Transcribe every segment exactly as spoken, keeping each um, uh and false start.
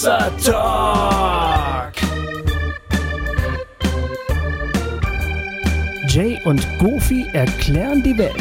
Wasser Talk. Jay und Goofy erklären die Welt.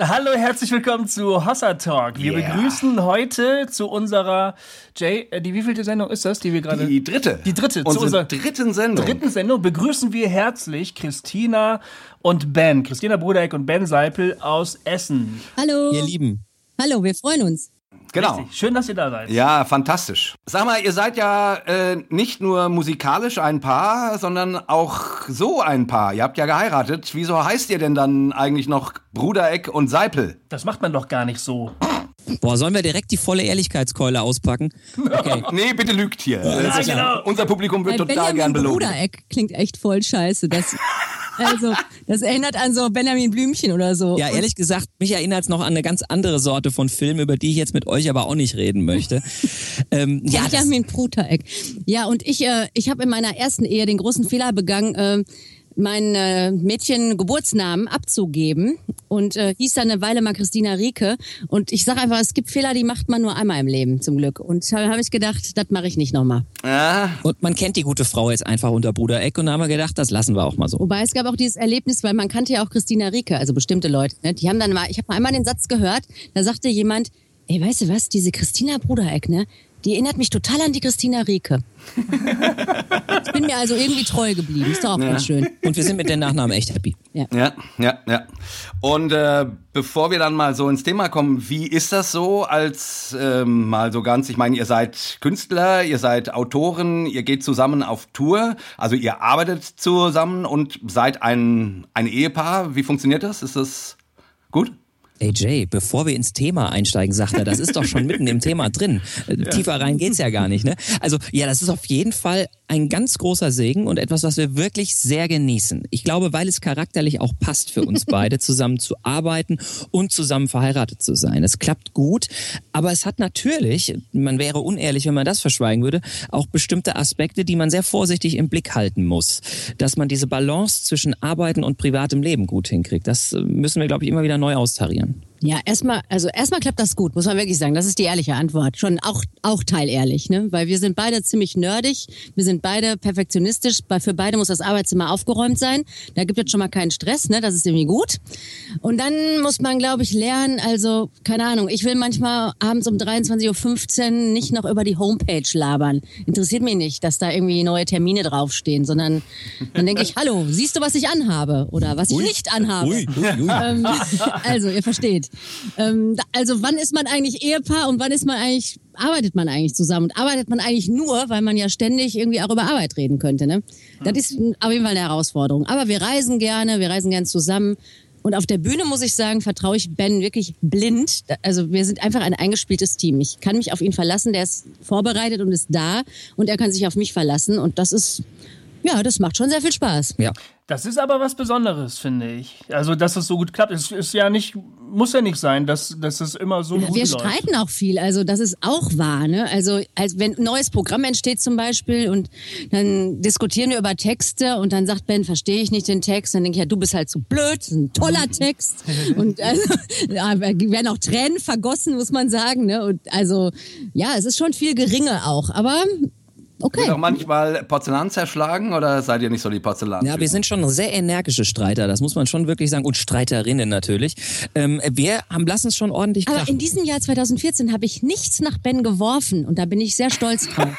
Hallo, herzlich willkommen zu Hossa Talk. Wir yeah. begrüßen heute zu unserer, Jay, die wievielte Sendung ist das, die wir gerade... Die dritte. Die dritte. Unsere zu unserer dritten Sendung. dritten Sendung begrüßen wir herzlich Christina und Ben. Christina Brudereck und Ben Seipel aus Essen. Hallo. Ihr Lieben. Hallo, wir freuen uns. Genau. Richtig. Schön, dass ihr da seid. Ja, fantastisch. Sag mal, ihr seid ja äh, nicht nur musikalisch ein Paar, sondern auch so ein Paar. Ihr habt ja geheiratet. Wieso heißt ihr denn dann eigentlich noch Brudereck und Seipel? Das macht man doch gar nicht so. Boah, sollen wir direkt die volle Ehrlichkeitskeule auspacken? Okay. Nee, bitte lügt hier. Ja, genau. Unser Publikum wird total Benjamin gern belohnt. Brudereck klingt echt voll scheiße. Das... Also, das erinnert an so Benjamin Blümchen oder so. Ja, ehrlich gesagt, mich erinnert es noch an eine ganz andere Sorte von Film, über die ich jetzt mit euch aber auch nicht reden möchte. ähm, ja, Benjamin Brudereck. Ja, und ich, äh, ich habe in meiner ersten Ehe den großen Fehler begangen, äh, meinen äh, Mädchen Geburtsnamen abzugeben. Und äh, hieß dann eine Weile mal Christina Rieke. Und ich sage einfach, es gibt Fehler, die macht man nur einmal im Leben, zum Glück. Und da habe ich gedacht, das mache ich nicht nochmal. Ah. Und man kennt die gute Frau jetzt einfach unter Brudereck. Und da haben wir gedacht, das lassen wir auch mal so. Wobei es gab auch dieses Erlebnis, weil man kannte ja auch Christina Rieke, also bestimmte Leute. Ne? Die haben dann mal, ich habe mal einmal den Satz gehört, da sagte jemand, ey, weißt du was, diese Christina Brudereck, ne? Die erinnert mich total an die Christina Rieke. Ich bin mir also irgendwie treu geblieben. Ist doch auch ja. ganz schön. Und wir sind mit den Nachnamen echt happy. Ja, ja, ja. ja. Und äh, bevor wir dann mal so ins Thema kommen, wie ist das so als ähm, mal so ganz, ich meine, ihr seid Künstler, ihr seid Autoren, ihr geht zusammen auf Tour, also ihr arbeitet zusammen und seid ein, ein Ehepaar. Wie funktioniert das? Ist das gut? Ey Jay, bevor wir ins Thema einsteigen, sagt er, das ist doch schon mitten im Thema drin. Ja. Tiefer rein geht's ja gar nicht, ne? Also ja, das ist auf jeden Fall ein ganz großer Segen und etwas, was wir wirklich sehr genießen. Ich glaube, weil es charakterlich auch passt für uns beide, zusammen zu arbeiten und zusammen verheiratet zu sein. Es klappt gut, aber es hat natürlich, man wäre unehrlich, wenn man das verschweigen würde, auch bestimmte Aspekte, die man sehr vorsichtig im Blick halten muss. Dass man diese Balance zwischen Arbeiten und privatem Leben gut hinkriegt, das müssen wir, glaube ich, immer wieder neu austarieren. Ja, erstmal, also erstmal klappt das gut, muss man wirklich sagen. Das ist die ehrliche Antwort. Schon auch, auch teilehrlich, ne? Weil wir sind beide ziemlich nerdig. Wir sind beide perfektionistisch. Für beide muss das Arbeitszimmer aufgeräumt sein. Da gibt es schon mal keinen Stress, ne? Das ist irgendwie gut. Und dann muss man, glaube ich, lernen, also, keine Ahnung, ich will manchmal abends um dreiundzwanzig Uhr fünfzehn nicht noch über die Homepage labern. Interessiert mich nicht, dass da irgendwie neue Termine draufstehen, sondern dann denke ich, hallo, siehst du, was ich anhabe? Oder was ich ui. nicht anhabe? Ui, ui, ui. Ähm, also, ihr versteht. Ähm, also wann ist man eigentlich Ehepaar und wann ist man eigentlich, arbeitet man eigentlich zusammen und arbeitet man eigentlich nur, weil man ja ständig irgendwie auch über Arbeit reden könnte, ne? Das ist auf jeden Fall eine Herausforderung. Aber wir reisen gerne, wir reisen gerne zusammen. Und auf der Bühne, muss ich sagen, vertraue ich Ben wirklich blind. Also wir sind einfach ein eingespieltes Team. Ich kann mich auf ihn verlassen, der ist vorbereitet und ist da und er kann sich auf mich verlassen und das ist, ja, das macht schon sehr viel Spaß. Ja. Das ist aber was Besonderes, finde ich. Also, dass es so gut klappt, es ist ja nicht, muss ja nicht sein, dass, dass es immer so gut läuft. Wir streiten auch viel, also das ist auch wahr, ne? Also, als wenn ein neues Programm entsteht zum Beispiel und dann diskutieren wir über Texte und dann sagt Ben, verstehe ich nicht den Text, dann denke ich, ja, du bist halt zu blöd, das ist ein toller Text und also, ja, werden auch Tränen vergossen, muss man sagen, ne? Und also, ja, es ist schon viel Geringe auch, aber... Okay. Wird auch manchmal Porzellan zerschlagen oder seid ihr nicht so die Porzellan? Ja, wir sind schon sehr energische Streiter, das muss man schon wirklich sagen. Und Streiterinnen natürlich. Ähm, wir haben lassen es schon ordentlich krachen. Aber in diesem Jahr zwanzig vierzehn habe ich nichts nach Ben geworfen und da bin ich sehr stolz drauf.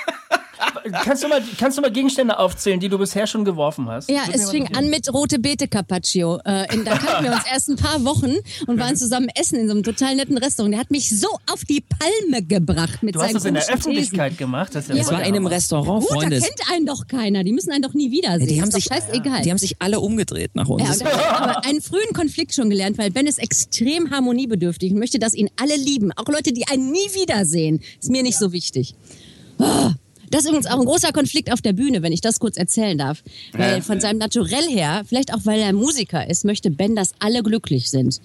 Kannst du mal, kannst du mal Gegenstände aufzählen, die du bisher schon geworfen hast? Ja, es fing an mit Rote Beete Carpaccio. Äh, in, da kannten wir uns erst ein paar Wochen und waren zusammen essen in so einem total netten Restaurant. Der hat mich so auf die Palme gebracht mit seinen komischen Thesen. Du hast das in der Öffentlichkeit gemacht. Das, ja das war in einem Restaurant, Gut, Freundes. Da kennt einen doch keiner. Die müssen einen doch nie wiedersehen. Ja, die haben sich scheißegal. Die haben sich alle umgedreht nach uns. Ja, aber einen frühen Konflikt schon gelernt, weil Ben ist extrem harmoniebedürftig und möchte, dass ihn alle lieben. Auch Leute, die einen nie wiedersehen. Ist mir nicht ja. so wichtig. Oh. Das ist übrigens auch ein großer Konflikt auf der Bühne, wenn ich das kurz erzählen darf. Weil von seinem Naturell her, vielleicht auch weil er Musiker ist, möchte Ben, dass alle glücklich sind.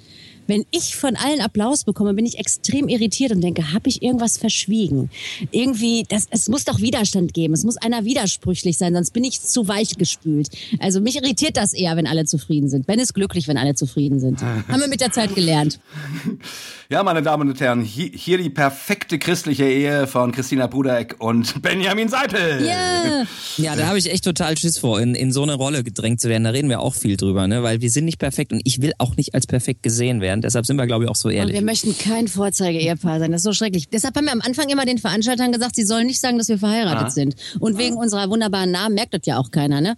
Wenn ich von allen Applaus bekomme, bin ich extrem irritiert und denke, habe ich irgendwas verschwiegen? Irgendwie, das, es muss doch Widerstand geben. Es muss einer widersprüchlich sein, sonst bin ich zu weich gespült. Also mich irritiert das eher, wenn alle zufrieden sind. Ben ist glücklich, wenn alle zufrieden sind. Haben wir mit der Zeit gelernt. Ja, meine Damen und Herren, hier die perfekte christliche Ehe von Christina Brudereck und Benjamin Seipel. Yeah. Ja, da habe ich echt total Schiss vor, in, in so eine Rolle gedrängt zu werden. Da reden wir auch viel drüber, ne? Weil wir sind nicht perfekt und ich will auch nicht als perfekt gesehen werden. Deshalb sind wir, glaube ich, auch so ehrlich. Und wir möchten kein Vorzeige-Ehepaar sein. Das ist so schrecklich. Deshalb haben wir am Anfang immer den Veranstaltern gesagt, sie sollen nicht sagen, dass wir verheiratet ah. sind. Und wegen ah. unserer wunderbaren Namen merkt das ja auch keiner, ne?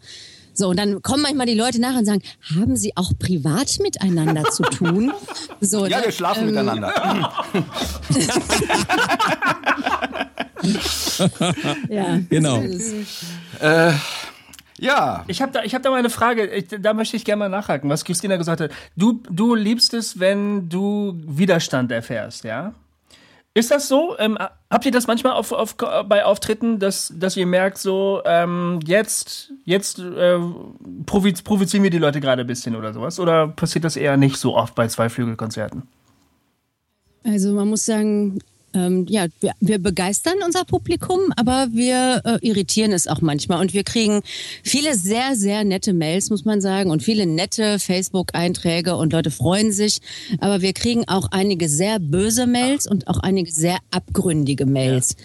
So, und dann kommen manchmal die Leute nach und sagen, haben sie auch privat miteinander zu tun? So, ja, wir schlafen ähm, miteinander. Ja, genau. Äh, ja. Ich habe da, ich hab da mal eine Frage, ich, da möchte ich gerne mal nachhaken, was Christina gesagt hat. Du, du liebst es, wenn du Widerstand erfährst, ja? Ist das so? Ähm, habt ihr das manchmal auf, auf, bei Auftritten, dass, dass ihr merkt, so ähm, jetzt, jetzt äh, provoz- provozieren wir die Leute gerade ein bisschen oder sowas? Oder passiert das eher nicht so oft bei Zwei-Flügel-Konzerten? Also man muss sagen, ähm, ja, wir, wir begeistern unser Publikum, aber wir äh, irritieren es auch manchmal. Und wir kriegen viele sehr, sehr nette Mails, muss man sagen, und viele nette Facebook-Einträge und Leute freuen sich. Aber wir kriegen auch einige sehr böse Mails und auch einige sehr abgründige Mails,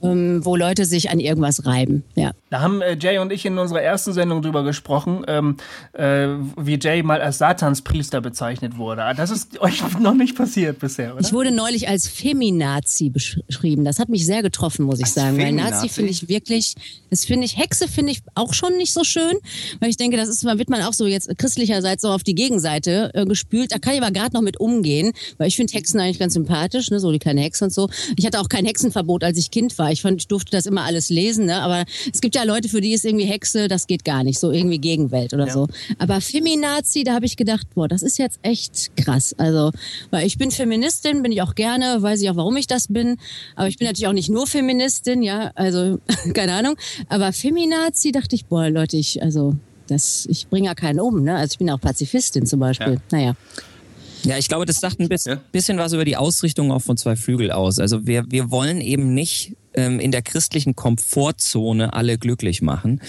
ja. ähm, wo Leute sich an irgendwas reiben. Ja. Da haben äh, Jay und ich in unserer ersten Sendung drüber gesprochen, ähm, äh, wie Jay mal als Satanspriester bezeichnet wurde. Das ist euch noch nicht passiert bisher, oder? Ich wurde neulich als Feminazi beschrieben. Das hat mich sehr getroffen, muss ich als sagen. Feminazi? Weil Nazi finde ich wirklich, das finde ich, Hexe finde ich auch schon nicht so schön, weil ich denke, das ist, wird man auch so jetzt christlicherseits so auf die Gegenseite äh, gespült. Da kann ich aber gerade noch mit umgehen, weil ich finde Hexen eigentlich ganz sympathisch, ne? So die kleine Hexe und so. Ich hatte auch kein Hexenverbot, als ich Kind war. Ich fand, ich durfte das immer alles lesen, ne? Aber es gibt ja Leute, für die ist irgendwie Hexe, das geht gar nicht, so irgendwie Gegenwelt oder ja. so. Aber Feminazi, da habe ich gedacht, boah, das ist jetzt echt krass. Also, weil ich bin Feministin, bin ich auch gerne, weiß ich auch, warum ich das bin. Aber ich bin natürlich auch nicht nur Feministin, ja, also keine Ahnung. Aber Feminazi dachte ich, boah, Leute, ich, also, das, ich bringe ja keinen um, ne? Also ich bin auch Pazifistin zum Beispiel. Ja. Naja. Ja, ich glaube, das sagt ein bisschen, ja. bisschen was über die Ausrichtung auch von Zwei Flügel aus. Also wir, wir wollen eben nicht ähm, in der christlichen Komfortzone alle glücklich machen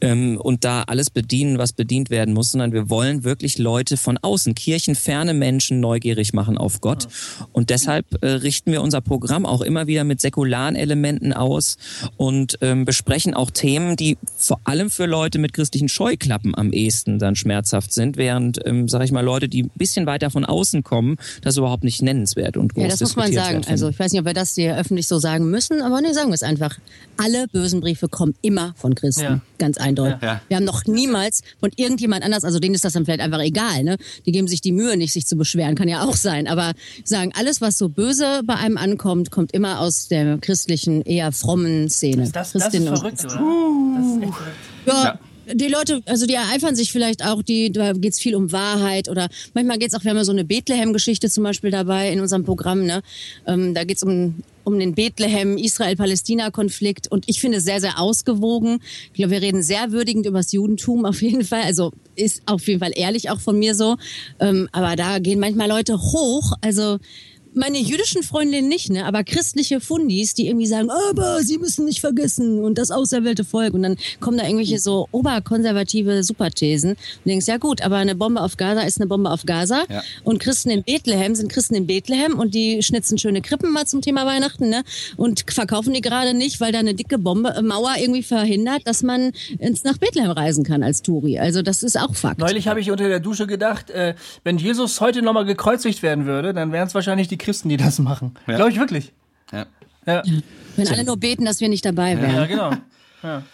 ähm, und da alles bedienen, was bedient werden muss, sondern wir wollen wirklich Leute von außen, kirchenferne Menschen neugierig machen auf Gott. Und deshalb äh, richten wir unser Programm auch immer wieder mit säkularen Elementen aus und ähm, besprechen auch Themen, die vor allem für Leute mit christlichen Scheuklappen am ehesten dann schmerzhaft sind, während, ähm, sag ich mal, Leute, die ein bisschen weiter von außen außen kommen, das ist überhaupt nicht nennenswert und groß diskutiert. Ja, das muss man sagen. Also ich weiß nicht, ob wir das hier öffentlich so sagen müssen, aber nee, sagen wir es einfach. Alle bösen Briefe kommen immer von Christen, ja. ganz eindeutig. Ja. Wir haben noch niemals von irgendjemand anders, also denen ist das dann vielleicht einfach egal, ne? Die geben sich die Mühe nicht, sich zu beschweren, kann ja auch sein, aber sagen, alles, was so böse bei einem ankommt, kommt immer aus der christlichen, eher frommen Szene. Ist das, das ist verrückt, oder? Das ist echt verrückt. Ja. ja. Die Leute, also die ereifern sich vielleicht auch, die, da geht's viel um Wahrheit oder manchmal geht's auch, wir haben ja so eine Bethlehem-Geschichte zum Beispiel dabei in unserem Programm, ne? Ähm, da geht's um um den Bethlehem-Israel-Palästina-Konflikt und ich finde sehr, sehr ausgewogen. Ich glaube, wir reden sehr würdigend über das Judentum auf jeden Fall, also ist auf jeden Fall ehrlich auch von mir so, ähm, aber da gehen manchmal Leute hoch, also meine jüdischen Freundinnen nicht, ne, aber christliche Fundis, die irgendwie sagen, aber sie müssen nicht vergessen und das auserwählte Volk. Und dann kommen da irgendwelche so oberkonservative Superthesen. Und du denkst, ja gut, aber eine Bombe auf Gaza ist eine Bombe auf Gaza. Ja. Und Christen in Bethlehem sind Christen in Bethlehem und die schnitzen schöne Krippen mal zum Thema Weihnachten, ne, und verkaufen die gerade nicht, weil da eine dicke Bombe, äh, Mauer irgendwie verhindert, dass man ins nach Bethlehem reisen kann als Touri. Also das ist auch Fakt. Neulich habe ich unter der Dusche gedacht, äh, wenn Jesus heute nochmal gekreuzigt werden würde, dann wären es wahrscheinlich die Christen, die das machen. Ja. Glaube ich wirklich. Ja. Ja. Wenn alle nur beten, dass wir nicht dabei wären. Ja, genau. Ja.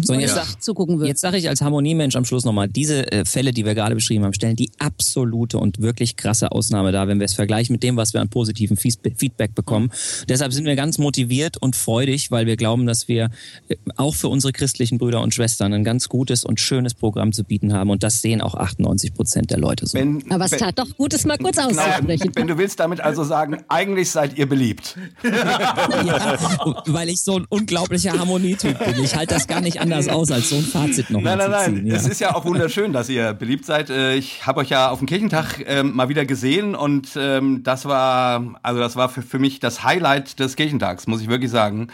So, und jetzt ja. sage jetzt sag ich als Harmoniemensch am Schluss nochmal, diese äh, Fälle, die wir gerade beschrieben haben, stellen die absolute und wirklich krasse Ausnahme dar, wenn wir es vergleichen mit dem, was wir an positiven Fies- Feedback bekommen. Deshalb sind wir ganz motiviert und freudig, weil wir glauben, dass wir äh, auch für unsere christlichen Brüder und Schwestern ein ganz gutes und schönes Programm zu bieten haben und das sehen auch achtundneunzig Prozent der Leute so. Ben, Aber es ben, tat doch gut, es mal kurz genau, auszusprechen. Wenn du willst damit also sagen, eigentlich seid ihr beliebt. Ja, weil ich so ein unglaublicher Harmonietyp bin. Ich halte das gar nicht nicht anders aus, als so ein Fazit noch nein, nein, nein. zu ziehen. Ja. Es ist ja auch wunderschön, dass ihr beliebt seid. Ich habe euch ja auf dem Kirchentag ähm, mal wieder gesehen und ähm, das war, also das war für, für mich das Highlight des Kirchentags, muss ich wirklich sagen.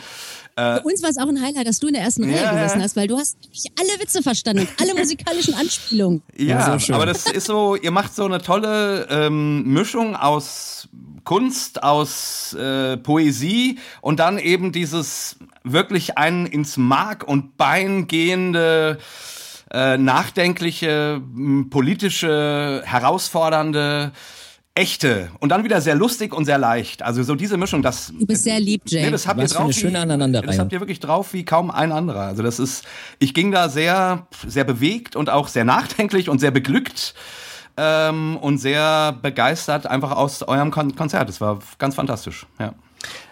Für uns war es auch ein Highlight, dass du in der ersten Reihe ja, gesessen hast, weil du hast wirklich alle Witze verstanden, alle musikalischen Anspielungen. Ja, ja, aber das ist so, ihr macht so eine tolle ähm, Mischung aus Kunst, aus äh, Poesie und dann eben dieses wirklich einen ins Mark und Bein gehende, äh, nachdenkliche, politische, herausfordernde, echte und dann wieder sehr lustig und sehr leicht. Also so diese Mischung, das... Du bist sehr lieb, Jay. Nee, das habt ihr drauf, eine schöne Aneinanderreihung. Das habt ihr wirklich drauf wie kaum ein anderer. Also das ist... Ich ging da sehr, sehr bewegt und auch sehr nachdenklich und sehr beglückt ähm, und sehr begeistert einfach aus eurem Kon- Konzert. Das war ganz fantastisch, ja.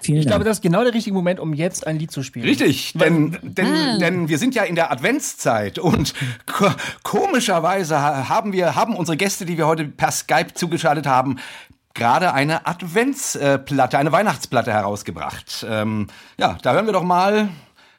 Vielen ich Dank. Glaube, das ist genau der richtige Moment, um jetzt ein Lied zu spielen. Richtig, denn, denn, ah. denn wir sind ja in der Adventszeit und ko- komischerweise haben wir, haben unsere Gäste, die wir heute per Skype zugeschaltet haben, gerade eine Adventsplatte, eine Weihnachtsplatte herausgebracht. Ähm, ja, da hören wir doch mal...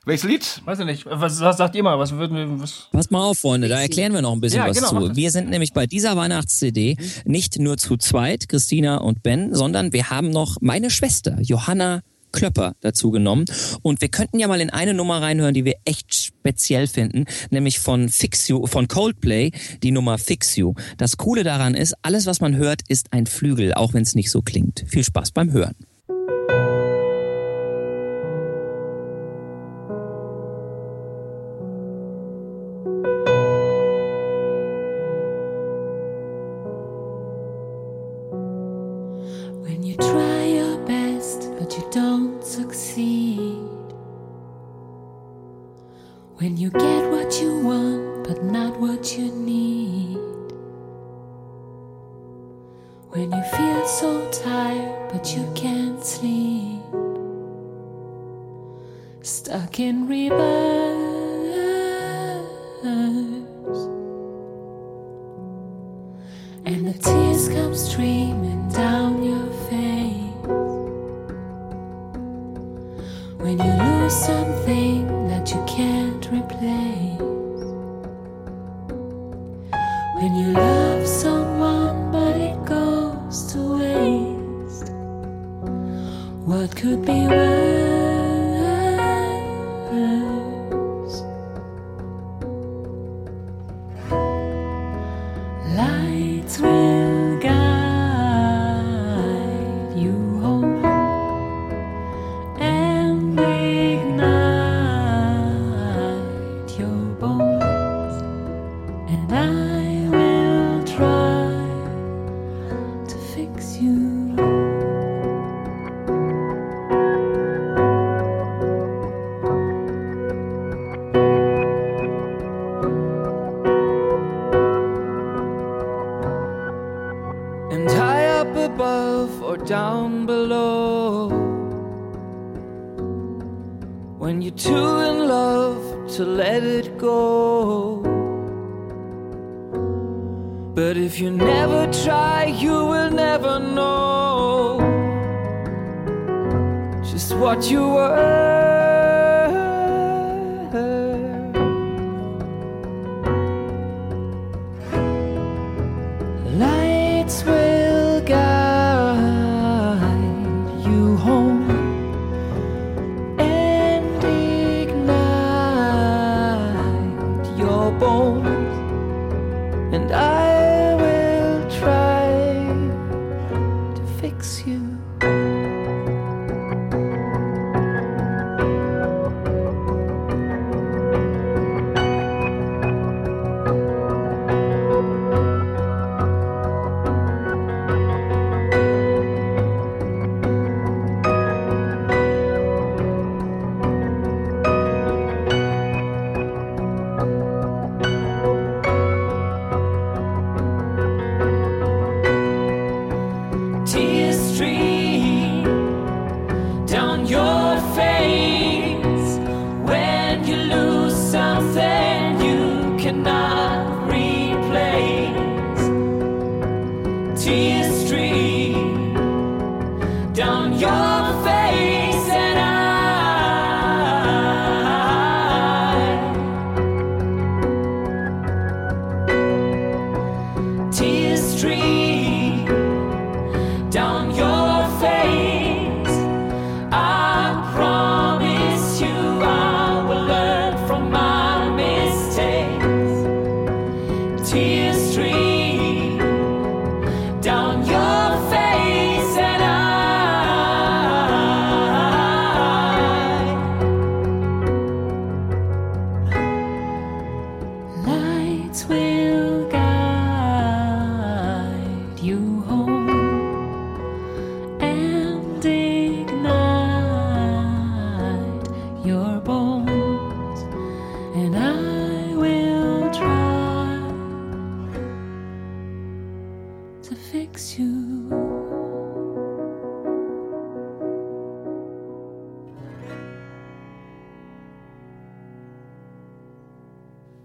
Welches Lied? Weiß ich nicht. Was, was sagt ihr mal? Was würden wir, was? Passt mal auf, Freunde, da erklären wir noch ein bisschen ja, was genau, zu. Wir sind nämlich bei dieser Weihnachts-C D nicht nur zu zweit, Christina und Ben, sondern wir haben noch meine Schwester, Johanna Klöpper, dazu genommen. Und wir könnten ja mal in eine Nummer reinhören, die wir echt speziell finden, nämlich von Fix You, von Coldplay, die Nummer Fix You. Das Coole daran ist, alles, was man hört, ist ein Flügel, auch wenn es nicht so klingt. Viel Spaß beim Hören. When you get what you want, but not what you need. When you feel so tired, but you can't sleep. Stuck in reverse. And the tears come streaming down your face. When you lose something that you can't replace. When you love someone but it goes to waste, what could be worse? Lights will guide you home and ignite what you were. Lights will guide you home and ignite your bones, and I will try to fix you. Street.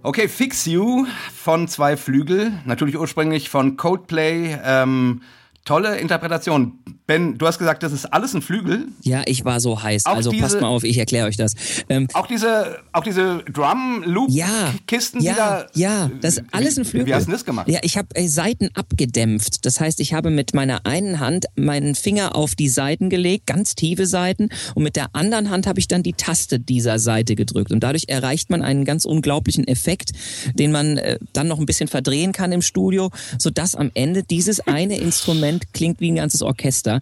Okay, Fix You von Zwei Flügel, natürlich ursprünglich von Coldplay, ähm, tolle Interpretation. Ben, du hast gesagt, das ist alles ein Flügel. Ja, ich war so heiß, auch also diese, passt mal auf, ich erkläre euch das. Ähm, auch diese, auch diese Drum-Loop-Kisten, ja, die da... Ja, das ist alles ein Flügel. Wie hast du das gemacht? Ja, ich habe äh, Saiten abgedämpft, das heißt, ich habe mit meiner einen Hand meinen Finger auf die Saiten gelegt, ganz tiefe Saiten, und mit der anderen Hand habe ich dann die Taste dieser Saite gedrückt, und dadurch erreicht man einen ganz unglaublichen Effekt, den man äh, dann noch ein bisschen verdrehen kann im Studio, sodass am Ende dieses eine Instrument klingt wie ein ganzes Orchester.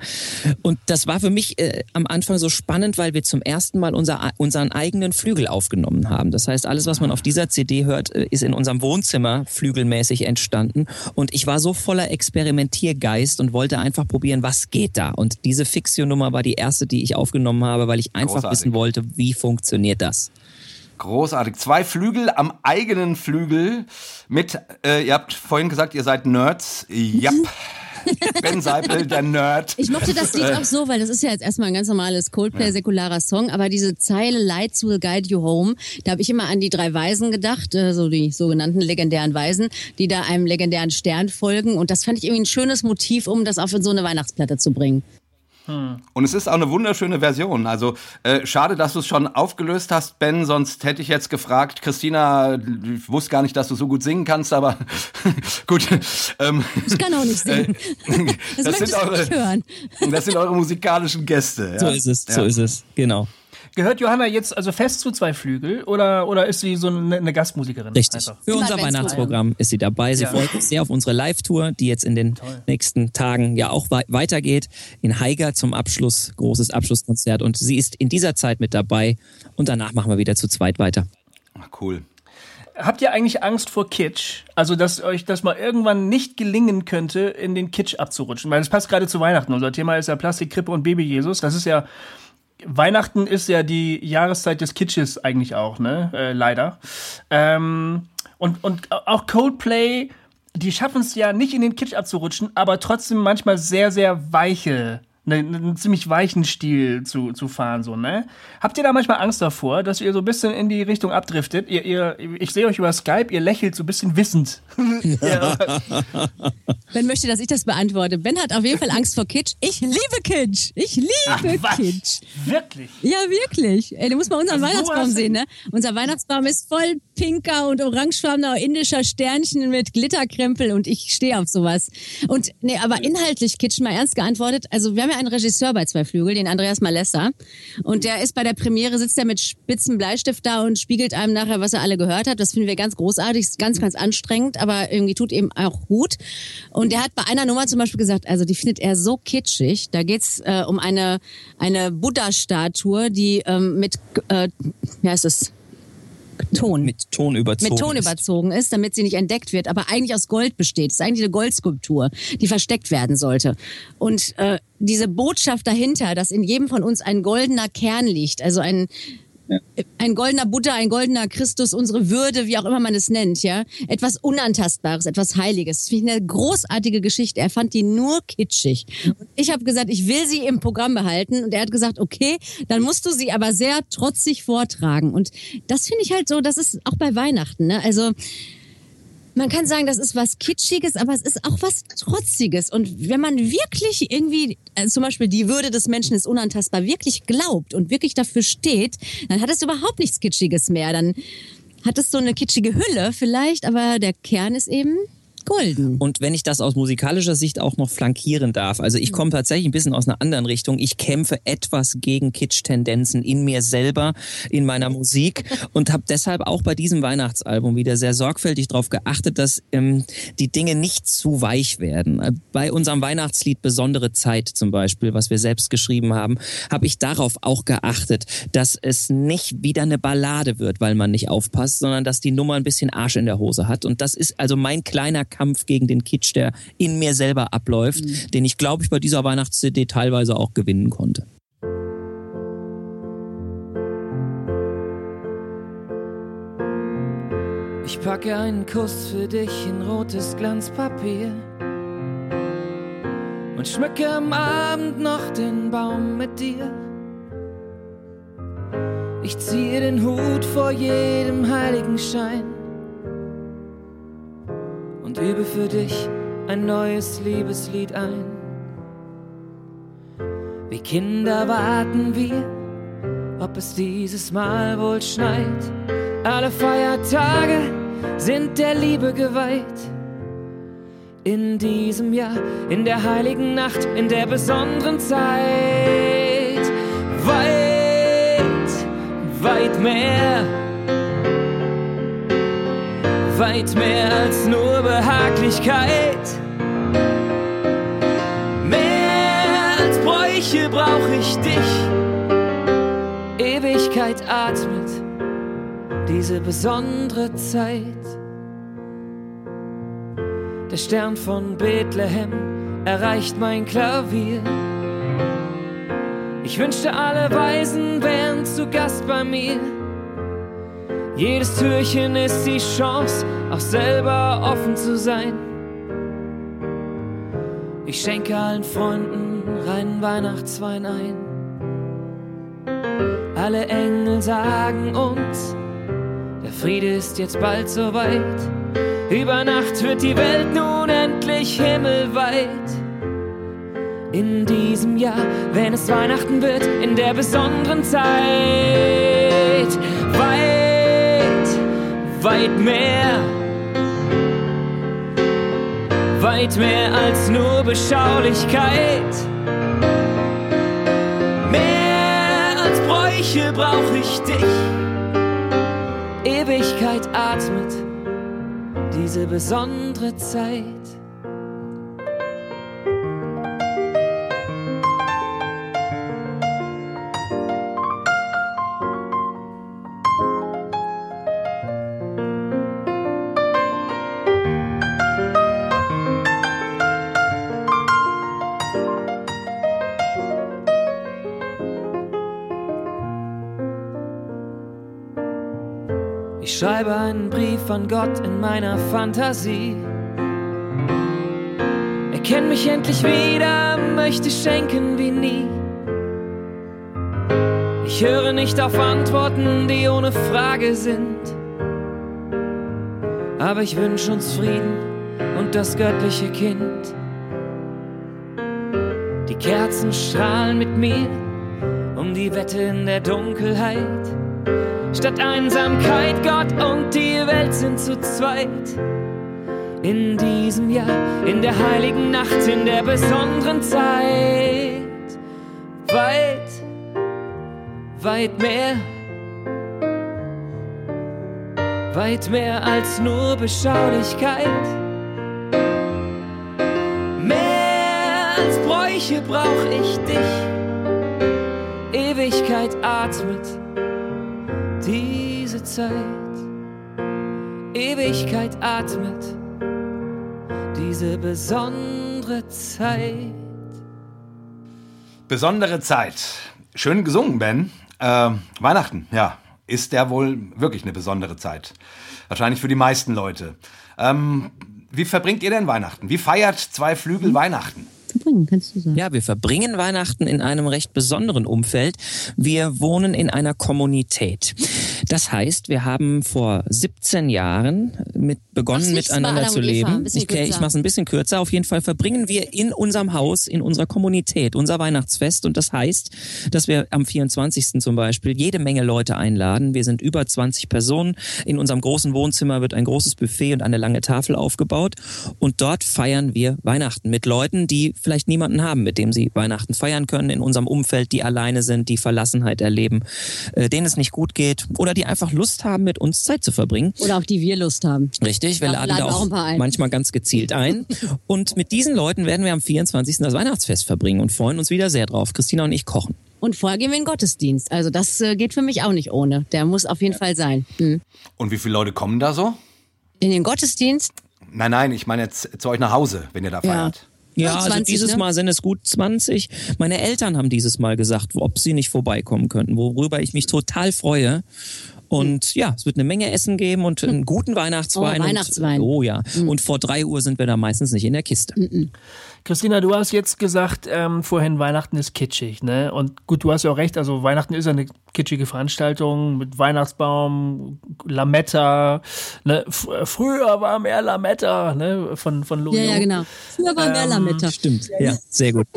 Und das war für mich äh, am Anfang so spannend, weil wir zum ersten Mal unser, unseren eigenen Flügel aufgenommen haben. Das heißt, alles, was man auf dieser C D hört, ist in unserem Wohnzimmer flügelmäßig entstanden. Und ich war so voller Experimentiergeist und wollte einfach probieren, was geht da? Und diese Fixio-Nummer war die erste, die ich aufgenommen habe, weil ich einfach Großartig. wissen wollte, wie funktioniert das? Großartig. Zwei Flügel am eigenen Flügel mit, äh, ihr habt vorhin gesagt, ihr seid Nerds. Ja. Yep. Ben Seipel, der Nerd. Ich mochte das Lied auch so, weil das ist ja jetzt erstmal ein ganz normales Coldplay-säkularer Song, aber diese Zeile Lights will guide you home, da habe ich immer an die drei Weisen gedacht, so die sogenannten legendären Weisen, die da einem legendären Stern folgen, und das fand ich irgendwie ein schönes Motiv, um das auf so eine Weihnachtsplatte zu bringen. Hm. Und es ist auch eine wunderschöne Version. Also äh, schade, dass du es schon aufgelöst hast, Ben, sonst hätte ich jetzt gefragt, Christina, ich wusste gar nicht, dass du so gut singen kannst, aber gut. Ähm, ich kann auch nicht singen. Äh, das das sind eure, nicht hören. Das sind eure musikalischen Gäste. Ja. So ist es, ja. so ist es, genau. Gehört Johanna jetzt also fest zu Zwei Flügel oder, oder ist sie so eine, eine Gastmusikerin? Richtig. Einfach? Für unser Weihnachtsprogramm ist sie dabei. Sie ja. freut sich sehr auf unsere Live-Tour, die jetzt in den Toll. nächsten Tagen ja auch weitergeht. In Haiger zum Abschluss, großes Abschlusskonzert. Und sie ist in dieser Zeit mit dabei. Und danach machen wir wieder zu zweit weiter. Ach, cool. Habt ihr eigentlich Angst vor Kitsch? Also, dass euch das mal irgendwann nicht gelingen könnte, in den Kitsch abzurutschen? Weil es passt gerade zu Weihnachten. Unser Thema ist ja Plastik, Krippe und Baby-Jesus. Das ist ja... Weihnachten ist ja die Jahreszeit des Kitsches eigentlich auch, ne? Äh, leider. Ähm, und, und auch Coldplay, die schaffen es ja nicht in den Kitsch abzurutschen, aber trotzdem manchmal sehr, sehr weiche, ne, einen ziemlich weichen Stil zu, zu fahren, so, ne? Habt ihr da manchmal Angst davor, dass ihr so ein bisschen in die Richtung abdriftet? Ihr, ihr, ich sehe euch über Skype, ihr lächelt so ein bisschen wissend. Ja. Ben möchte, dass ich das beantworte. Ben hat auf jeden Fall Angst vor Kitsch. Ich liebe Kitsch. Ich liebe Ach, was? Kitsch. Wirklich? Ja, wirklich. Ey, du musst mal unseren also, Weihnachtsbaum sehen, ne? Unser Weihnachtsbaum ist voll pinker und orangefarbener indischer Sternchen mit Glitterkrempel, und ich stehe auf sowas. Und, nee, aber inhaltlich Kitsch, mal ernst geantwortet. Also, wir haben ja einen Regisseur bei Zwei Flügel, den Andreas Malessa. Und der ist bei der Premiere, sitzt er mit spitzen Bleistift da und spiegelt einem nachher, was er alle gehört hat. Das finden wir ganz großartig, ist ganz, ganz anstrengend, aber irgendwie tut eben auch gut. Und der hat bei einer Nummer zum Beispiel gesagt, also die findet er so kitschig. Da geht's äh, um eine, eine Buddha-Statue, die ähm, mit, äh, wie heißt es? Ton. Mit Ton überzogen. Mit Ton überzogen ist, damit sie nicht entdeckt wird, aber eigentlich aus Gold besteht. Es ist eigentlich eine Goldskulptur, die versteckt werden sollte. Und äh, diese Botschaft dahinter, dass in jedem von uns ein goldener Kern liegt, also ein Ja. ein goldener Buddha, ein goldener Christus, unsere Würde, wie auch immer man es nennt, ja, etwas Unantastbares, etwas Heiliges. Das finde ich eine großartige Geschichte. Er fand die nur kitschig. Und ich habe gesagt, ich will sie im Programm behalten, und er hat gesagt, okay, dann musst du sie aber sehr trotzig vortragen. Und das finde ich halt so, das ist auch bei Weihnachten, ne? Also man kann sagen, das ist was Kitschiges, aber es ist auch was Trotziges. Und wenn man wirklich irgendwie, also zum Beispiel die Würde des Menschen ist unantastbar, wirklich glaubt und wirklich dafür steht, dann hat es überhaupt nichts Kitschiges mehr. Dann hat es so eine kitschige Hülle vielleicht, aber der Kern ist eben golden. Und wenn ich das aus musikalischer Sicht auch noch flankieren darf, also ich komme tatsächlich ein bisschen aus einer anderen Richtung. Ich kämpfe etwas gegen Kitsch-Tendenzen in mir selber, in meiner Musik und habe deshalb auch bei diesem Weihnachtsalbum wieder sehr sorgfältig darauf geachtet, dass ähm, die Dinge nicht zu weich werden. Bei unserem Weihnachtslied Besondere Zeit zum Beispiel, was wir selbst geschrieben haben, habe ich darauf auch geachtet, dass es nicht wieder eine Ballade wird, weil man nicht aufpasst, sondern dass die Nummer ein bisschen Arsch in der Hose hat. Und das ist also mein kleiner Kampf gegen den Kitsch, der in mir selber abläuft, mhm. den ich, glaube ich, bei dieser Weihnachts-C D teilweise auch gewinnen konnte. Ich packe einen Kuss für dich in rotes Glanzpapier und schmücke am Abend noch den Baum mit dir. Ich ziehe den Hut vor jedem Heiligenschein und übe für dich ein neues Liebeslied ein. Wie Kinder warten wir, ob es dieses Mal wohl schneit. Alle Feiertage sind der Liebe geweiht. In diesem Jahr, in der heiligen Nacht, in der besonderen Zeit. Weit, weit mehr. Weit mehr als nur Behaglichkeit. Mehr als Bräuche brauch ich dich. Ewigkeit atmet diese besondere Zeit. Der Stern von Bethlehem erreicht mein Klavier. Ich wünschte, alle Weisen wären zu Gast bei mir. Jedes Türchen ist die Chance, auch selber offen zu sein. Ich schenke allen Freunden reinen Weihnachtswein ein. Alle Engel sagen uns, der Friede ist jetzt bald soweit. Über Nacht wird die Welt nun endlich himmelweit. In diesem Jahr, wenn es Weihnachten wird, in der besonderen Zeit. Weit, weit mehr. Weit mehr als nur Beschaulichkeit. Mehr als Bräuche brauch ich dich. Ewigkeit atmet diese besondere Zeit. Ich schreibe einen Brief an Gott in meiner Fantasie. Erkenn mich endlich wieder, möchte schenken wie nie. Ich höre nicht auf Antworten, die ohne Frage sind. Aber ich wünsche uns Frieden und das göttliche Kind. Die Kerzen strahlen mit mir um die Wette in der Dunkelheit. Statt Einsamkeit, Gott und die Welt sind zu zweit. In diesem Jahr, in der heiligen Nacht, in der besonderen Zeit. Weit, weit mehr. Weit mehr als nur Beschaulichkeit. Mehr als Bräuche brauch ich dich. Ewigkeit atmet diese Zeit. Ewigkeit atmet diese besondere Zeit. Besondere Zeit. Schön gesungen, Ben. Äh, Weihnachten, ja, ist ja wohl wirklich eine besondere Zeit. Wahrscheinlich für die meisten Leute. Ähm, wie verbringt ihr denn Weihnachten? Wie feiert Zwei Flügel Weihnachten? Verbringen, kannst du sagen. Ja, wir verbringen Weihnachten in einem recht besonderen Umfeld. Wir wohnen in einer Kommunität. Das heißt, wir haben vor siebzehn Jahren mit begonnen, miteinander zu leben. Ich, ich mache es ein bisschen kürzer. Auf jeden Fall verbringen wir in unserem Haus, in unserer Kommunität, unser Weihnachtsfest. Und das heißt, dass wir am vierundzwanzigsten zum Beispiel jede Menge Leute einladen. Wir sind über zwanzig Personen. In unserem großen Wohnzimmer wird ein großes Buffet und eine lange Tafel aufgebaut. Und dort feiern wir Weihnachten mit Leuten, die vielleicht niemanden haben, mit dem sie Weihnachten feiern können. In unserem Umfeld, die alleine sind, die Verlassenheit erleben, denen es nicht gut geht oder die einfach Lust haben, mit uns Zeit zu verbringen. Oder auch die wir Lust haben. Richtig, wir laden da auch manchmal ganz gezielt ein. Und mit diesen Leuten werden wir am vierundzwanzigsten das Weihnachtsfest verbringen und freuen uns wieder sehr drauf. Christina und ich kochen. Und vorher gehen wir in den Gottesdienst. Also das geht für mich auch nicht ohne. Der muss auf jeden ja. Fall sein. Mhm. Und wie viele Leute kommen da so? In den Gottesdienst? Nein, nein, ich meine jetzt zu euch nach Hause, wenn ihr da feiert. Ja. Ja, zwanzig, also dieses ne? Mal sind es gut zwanzig. Meine Eltern haben dieses Mal gesagt, ob sie nicht vorbeikommen könnten, worüber ich mich total freue. Und ja, es wird eine Menge Essen geben und einen guten Weihnachtswein. Oh, Weihnachtswein. Und, oh ja, mhm. und vor drei Uhr sind wir da meistens nicht in der Kiste. Mhm. Christina, du hast jetzt gesagt, ähm, vorhin Weihnachten ist kitschig, ne? Und gut, du hast ja auch recht, also Weihnachten ist ja eine kitschige Veranstaltung mit Weihnachtsbaum, Lametta, ne? F- früher war mehr Lametta, ne? Von, von Loriot. Ja, ja, genau. Früher war mehr ähm, Lametta. Stimmt, ja, sehr gut.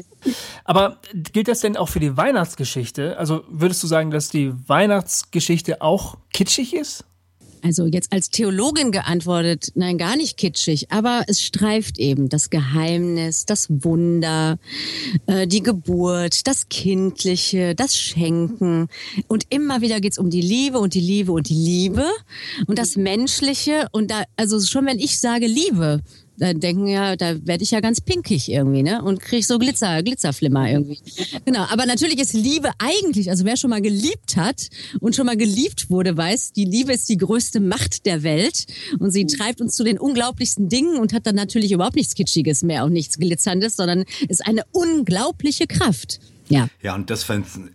Aber gilt das denn auch für die Weihnachtsgeschichte? Also würdest du sagen, dass die Weihnachtsgeschichte auch kitschig ist? Also jetzt als Theologin geantwortet, nein, gar nicht kitschig, aber es streift eben das Geheimnis, das Wunder, äh, die Geburt, das Kindliche, das Schenken. Und immer wieder geht's um die Liebe und die Liebe und die Liebe und das Menschliche. Und da, also schon wenn ich sage Liebe, da denken ja, da werde ich ja ganz pinkig irgendwie, ne? Und kriege so Glitzer, Glitzerflimmer irgendwie. Genau. Aber natürlich ist Liebe eigentlich, also wer schon mal geliebt hat und schon mal geliebt wurde, weiß, die Liebe ist die größte Macht der Welt und sie treibt uns zu den unglaublichsten Dingen und hat dann natürlich überhaupt nichts Kitschiges mehr, auch nichts Glitzerndes, sondern ist eine unglaubliche Kraft. Ja. Ja, und das,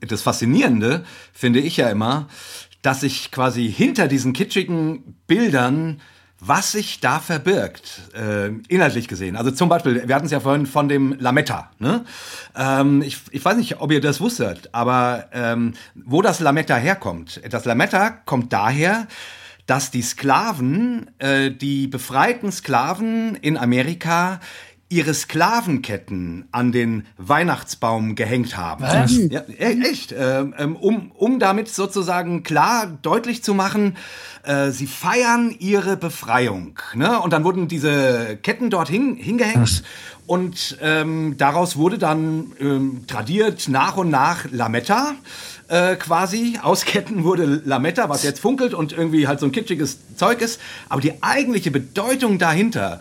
das Faszinierende finde ich ja immer, dass sich quasi hinter diesen kitschigen Bildern was sich da verbirgt, äh, inhaltlich gesehen. Also zum Beispiel, wir hatten es ja vorhin von dem Lametta. Ne? Ähm, ich, ich weiß nicht, ob ihr das wusstet, aber ähm, wo das Lametta herkommt. Das Lametta kommt daher, dass die Sklaven, äh, die befreiten Sklaven in Amerika, ihre Sklavenketten an den Weihnachtsbaum gehängt haben. Was? Ja, echt, ähm, um, um damit sozusagen klar deutlich zu machen, äh, sie feiern ihre Befreiung. Ne? Und dann wurden diese Ketten dort hin, hingehängt. Ach. Und ähm, daraus wurde dann ähm, tradiert nach und nach Lametta. Äh, quasi aus Ketten wurde Lametta, was jetzt funkelt und irgendwie halt so ein kitschiges Zeug ist. Aber die eigentliche Bedeutung dahinter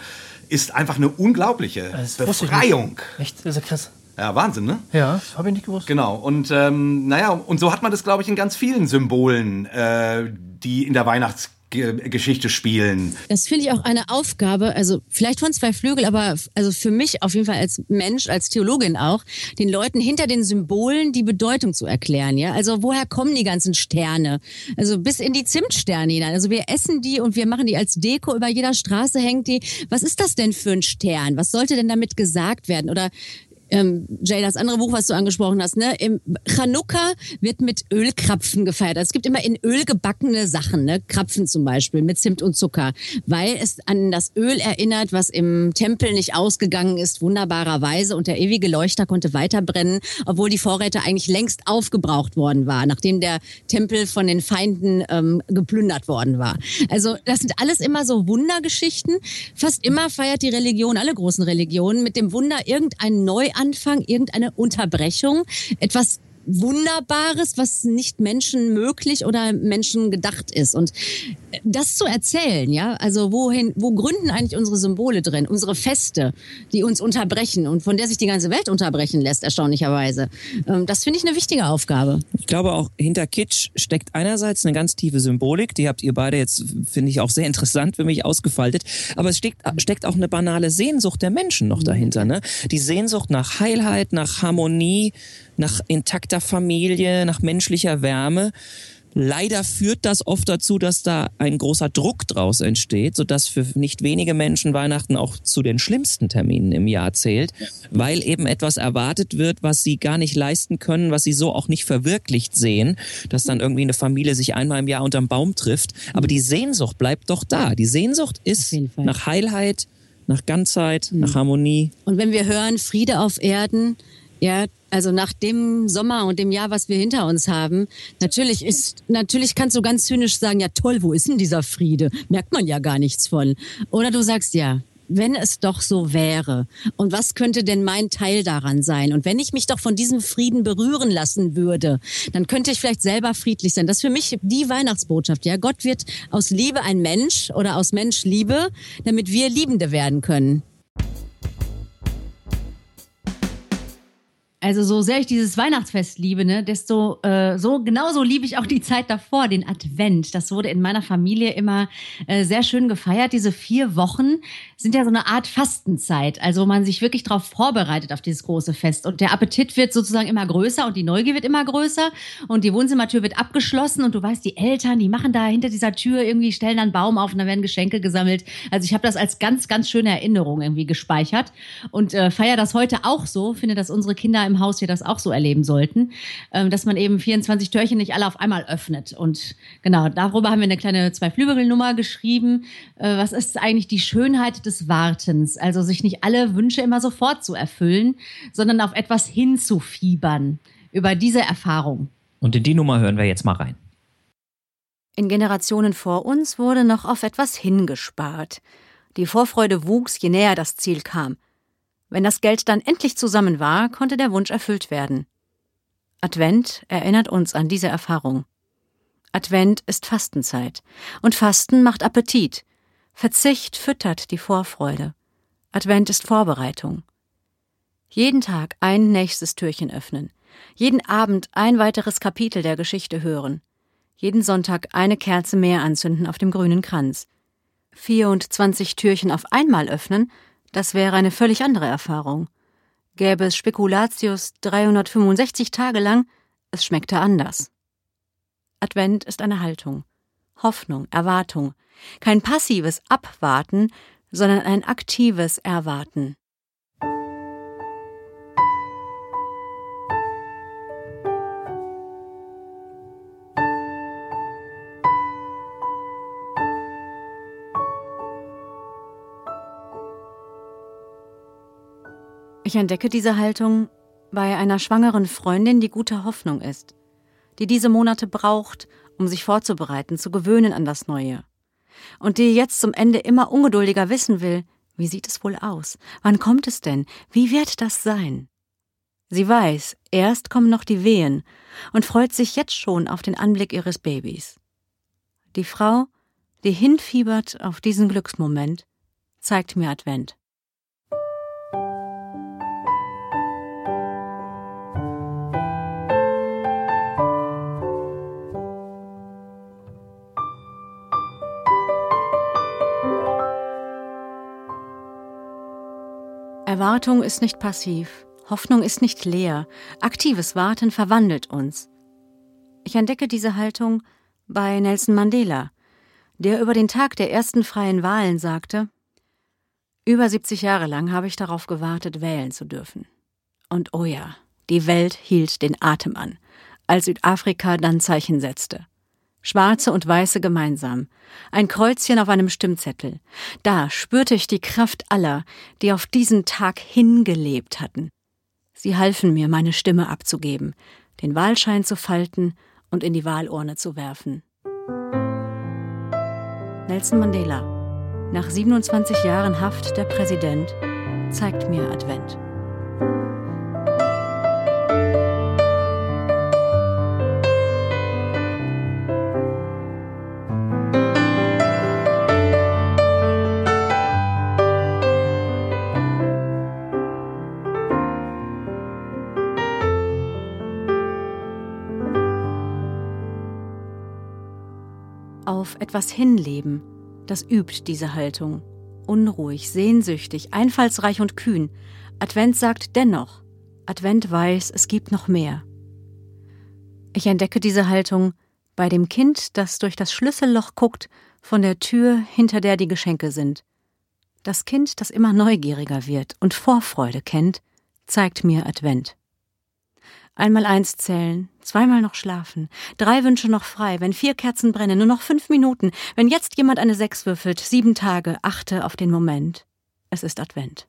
ist einfach eine unglaubliche das Befreiung. Echt? Das ist ja krass. Ja, Wahnsinn, ne? Ja, das habe ich nicht gewusst. Genau. Und ähm, naja, und so hat man das, glaube ich, in ganz vielen Symbolen, äh, die in der Weihnachts Geschichte spielen. Das finde ich auch eine Aufgabe, also vielleicht von Zwei Flügel, aber also für mich auf jeden Fall als Mensch, als Theologin auch, den Leuten hinter den Symbolen die Bedeutung zu erklären. Ja, also woher kommen die ganzen Sterne? Also bis in die Zimtsterne hinein. Also wir essen die und wir machen die als Deko, über jeder Straße hängt die. Was ist das denn für ein Stern? Was sollte denn damit gesagt werden? Oder Ähm, Jay, das andere Buch, was du angesprochen hast, ne? Im Chanukka wird mit Ölkrapfen gefeiert. Also es gibt immer in Öl gebackene Sachen, ne? Krapfen zum Beispiel mit Zimt und Zucker, weil es an das Öl erinnert, was im Tempel nicht ausgegangen ist, wunderbarerweise. Und der ewige Leuchter konnte weiterbrennen, obwohl die Vorräte eigentlich längst aufgebraucht worden war, nachdem der Tempel von den Feinden ähm, geplündert worden war. Also das sind alles immer so Wundergeschichten. Fast immer feiert die Religion, alle großen Religionen, mit dem Wunder irgendein Neuanfang, irgendeine Unterbrechung, etwas Wunderbares, was nicht Menschen möglich oder Menschen gedacht ist. Und das zu erzählen, ja, also wohin, wo gründen eigentlich unsere Symbole drin, unsere Feste, die uns unterbrechen und von der sich die ganze Welt unterbrechen lässt, erstaunlicherweise. Das finde ich eine wichtige Aufgabe. Ich glaube auch, hinter Kitsch steckt einerseits eine ganz tiefe Symbolik, die habt ihr beide jetzt, finde ich, auch sehr interessant für mich ausgefaltet, aber es steckt, steckt auch eine banale Sehnsucht der Menschen noch dahinter, ne? Die Sehnsucht nach Heilheit, nach Harmonie, nach intakter Familie, nach menschlicher Wärme. Leider führt das oft dazu, dass da ein großer Druck draus entsteht, sodass für nicht wenige Menschen Weihnachten auch zu den schlimmsten Terminen im Jahr zählt, weil eben etwas erwartet wird, was sie gar nicht leisten können, was sie so auch nicht verwirklicht sehen, dass dann irgendwie eine Familie sich einmal im Jahr unterm Baum trifft. Aber die Sehnsucht bleibt doch da. Die Sehnsucht ist nach Heilheit, nach Ganzheit, mhm. nach Harmonie. Und wenn wir hören, Friede auf Erden, ja, also nach dem Sommer und dem Jahr, was wir hinter uns haben, natürlich ist, natürlich kannst du ganz zynisch sagen, ja toll, wo ist denn dieser Friede? Merkt man ja gar nichts von. Oder du sagst, ja, wenn es doch so wäre. Und was könnte denn mein Teil daran sein? Und wenn ich mich doch von diesem Frieden berühren lassen würde, dann könnte ich vielleicht selber friedlich sein. Das ist für mich die Weihnachtsbotschaft. Ja, Gott wird aus Liebe ein Mensch oder aus Mensch Liebe, damit wir Liebende werden können. Also so sehr ich dieses Weihnachtsfest liebe, ne, desto äh, so genauso liebe ich auch die Zeit davor, den Advent. Das wurde in meiner Familie immer äh, sehr schön gefeiert. Diese vier Wochen sind ja so eine Art Fastenzeit. Also man sich wirklich darauf vorbereitet, auf dieses große Fest. Und der Appetit wird sozusagen immer größer und die Neugier wird immer größer. Und die Wohnzimmertür wird abgeschlossen. Und du weißt, die Eltern, die machen da hinter dieser Tür irgendwie, stellen dann einen Baum auf und dann werden Geschenke gesammelt. Also ich habe das als ganz, ganz schöne Erinnerung irgendwie gespeichert. Und äh, feiere das heute auch so. Finde, dass unsere Kinder im Haus wir das auch so erleben sollten, dass man eben vierundzwanzig Türchen nicht alle auf einmal öffnet. Und genau, darüber haben wir eine kleine Zwei Flügel-Nummer geschrieben. Was ist eigentlich die Schönheit des Wartens? Also sich nicht alle Wünsche immer sofort zu erfüllen, sondern auf etwas hinzufiebern über diese Erfahrung. Und in die Nummer hören wir jetzt mal rein. In Generationen vor uns wurde noch auf etwas hingespart. Die Vorfreude wuchs, je näher das Ziel kam. Wenn das Geld dann endlich zusammen war, konnte der Wunsch erfüllt werden. Advent erinnert uns an diese Erfahrung. Advent ist Fastenzeit. Und Fasten macht Appetit. Verzicht füttert die Vorfreude. Advent ist Vorbereitung. Jeden Tag ein nächstes Türchen öffnen. Jeden Abend ein weiteres Kapitel der Geschichte hören. Jeden Sonntag eine Kerze mehr anzünden auf dem grünen Kranz. vierundzwanzig Türchen auf einmal öffnen, das wäre eine völlig andere Erfahrung. Gäbe es Spekulatius dreihundertfünfundsechzig Tage lang, es schmeckte anders. Advent ist eine Haltung, Hoffnung, Erwartung. Kein passives Abwarten, sondern ein aktives Erwarten. Ich entdecke diese Haltung bei einer schwangeren Freundin, die guter Hoffnung ist, die diese Monate braucht, um sich vorzubereiten, zu gewöhnen an das Neue. Und die jetzt zum Ende immer ungeduldiger wissen will, wie sieht es wohl aus? Wann kommt es denn? Wie wird das sein? Sie weiß, erst kommen noch die Wehen und freut sich jetzt schon auf den Anblick ihres Babys. Die Frau, die hinfiebert auf diesen Glücksmoment, zeigt mir Advent. Erwartung ist nicht passiv, Hoffnung ist nicht leer, aktives Warten verwandelt uns. Ich entdecke diese Haltung bei Nelson Mandela, der über den Tag der ersten freien Wahlen sagte: Über siebzig Jahre lang habe ich darauf gewartet, wählen zu dürfen. Und oh ja, die Welt hielt den Atem an, als Südafrika dann Zeichen setzte. Schwarze und Weiße gemeinsam. Ein Kreuzchen auf einem Stimmzettel. Da spürte ich die Kraft aller, die auf diesen Tag hingelebt hatten. Sie halfen mir, meine Stimme abzugeben, den Wahlschein zu falten und in die Wahlurne zu werfen. Nelson Mandela, nach siebenundzwanzig Jahren Haft der Präsident, zeigt mir Advent. Auf etwas hinleben, das übt diese Haltung. Unruhig, sehnsüchtig, einfallsreich und kühn. Advent sagt dennoch, Advent weiß, es gibt noch mehr. Ich entdecke diese Haltung Bei dem Kind, das durch das Schlüsselloch guckt, von der Tür, hinter der die Geschenke sind. Das Kind, das immer neugieriger wird und Vorfreude kennt, zeigt mir Advent. Einmal eins zählen, zweimal noch schlafen, drei Wünsche noch frei, wenn vier Kerzen brennen, nur noch fünf Minuten, wenn jetzt jemand eine Sechs würfelt, sieben Tage, achte auf den Moment. Es ist Advent.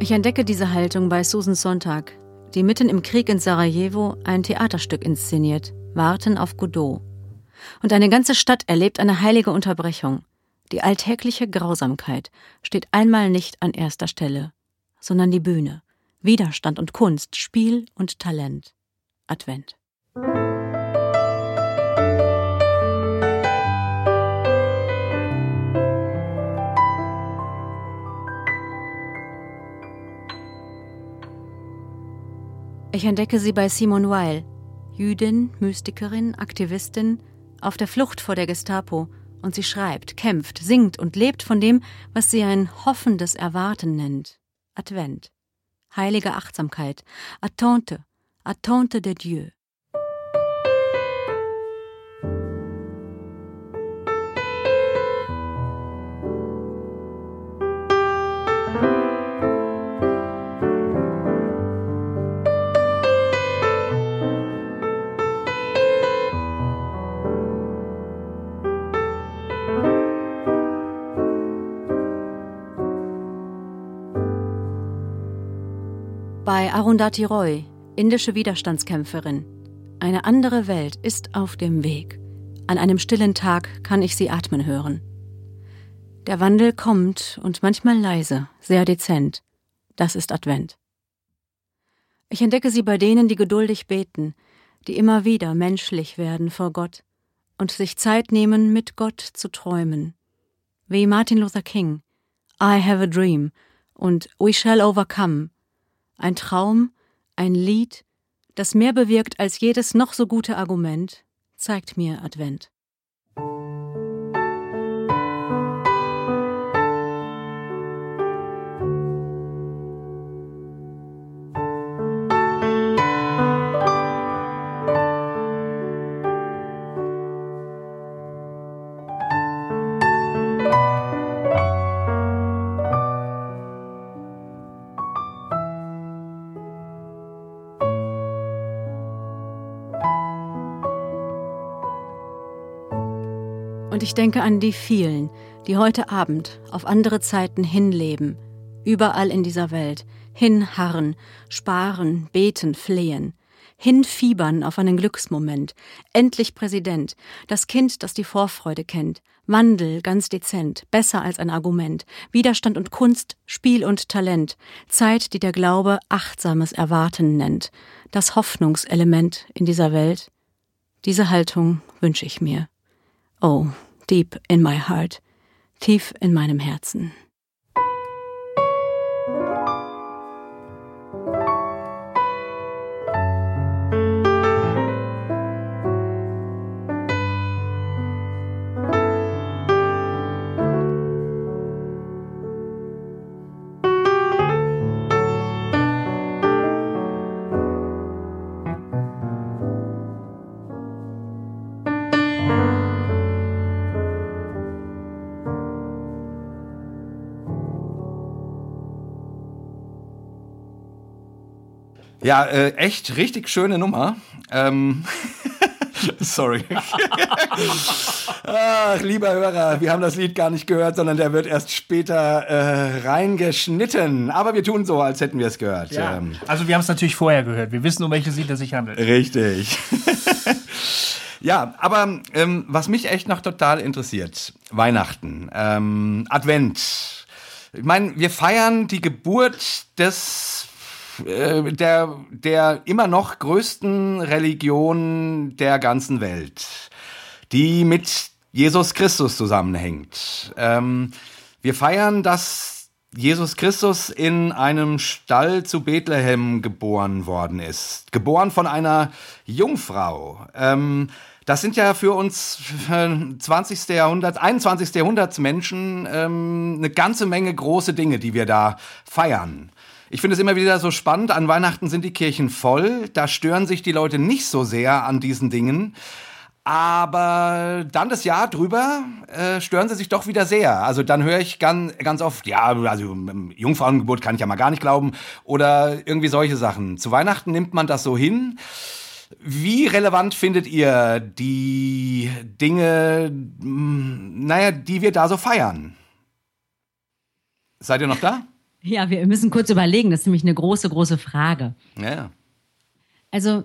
Ich entdecke diese Haltung bei Susan Sonntag, die mitten im Krieg in Sarajevo ein Theaterstück inszeniert, Warten auf Godot. Und eine ganze Stadt erlebt eine heilige Unterbrechung. Die alltägliche Grausamkeit steht einmal nicht an erster Stelle, sondern die Bühne, Widerstand und Kunst, Spiel und Talent. Advent. Ich entdecke sie bei Simone Weil, Jüdin, Mystikerin, Aktivistin, auf der Flucht vor der Gestapo, und sie schreibt, kämpft, singt und lebt von dem, was sie ein hoffendes Erwarten nennt. Advent, heilige Achtsamkeit, Attente, Attente de Dieu. Bei Arundhati Roy, indische Widerstandskämpferin. Eine andere Welt ist auf dem Weg. An einem stillen Tag kann ich sie atmen hören. Der Wandel kommt und manchmal leise, sehr dezent. Das ist Advent. Ich entdecke sie bei denen, die geduldig beten, die immer wieder menschlich werden vor Gott und sich Zeit nehmen, mit Gott zu träumen. Wie Martin Luther King, I have a dream und We shall overcome. Ein Traum, ein Lied, das mehr bewirkt als jedes noch so gute Argument, zeigt mir Advent. Und ich denke an die vielen, die heute Abend auf andere Zeiten hinleben, überall in dieser Welt, hinharren, sparen, beten, flehen, hinfiebern auf einen Glücksmoment, endlich Präsident, das Kind, das die Vorfreude kennt, Wandel ganz dezent, besser als ein Argument, Widerstand und Kunst, Spiel und Talent, Zeit, die der Glaube achtsames Erwarten nennt, das Hoffnungselement in dieser Welt. Diese Haltung wünsche ich mir. Oh, deep in my heart, tief in meinem Herzen. Ja, äh, echt richtig schöne Nummer. Ähm, sorry. Ach, lieber Hörer, wir haben das Lied gar nicht gehört, sondern der wird erst später äh, reingeschnitten. Aber wir tun so, als hätten wir es gehört. Ja. Ähm. Also wir haben es natürlich vorher gehört. Wir wissen, um welches Lied es sich handelt. Richtig. Ja, aber ähm, was mich echt noch total interessiert, Weihnachten, ähm, Advent. Ich meine, wir feiern die Geburt des... Der, der immer noch größten Religion der ganzen Welt, die mit Jesus Christus zusammenhängt. Ähm, wir feiern, dass Jesus Christus in einem Stall zu Bethlehem geboren worden ist. Geboren von einer Jungfrau. Ähm, das sind ja für uns zwanzigsten Jahrhundert, einundzwanzigsten Jahrhundertsmenschen ähm, eine ganze Menge große Dinge, die wir da feiern. Ich finde es immer wieder so spannend, an Weihnachten sind die Kirchen voll, da stören sich die Leute nicht so sehr an diesen Dingen. Aber dann das Jahr drüber äh, stören sie sich doch wieder sehr. Also dann höre ich ganz, ganz oft, ja, also Jungfrauengeburt kann ich ja mal gar nicht glauben oder irgendwie solche Sachen. Zu Weihnachten nimmt man das so hin. Wie relevant findet ihr die Dinge, naja, die wir da so feiern? Seid ihr noch da? Ja, wir müssen kurz überlegen. Das ist nämlich eine große, große Frage. Ja. Also...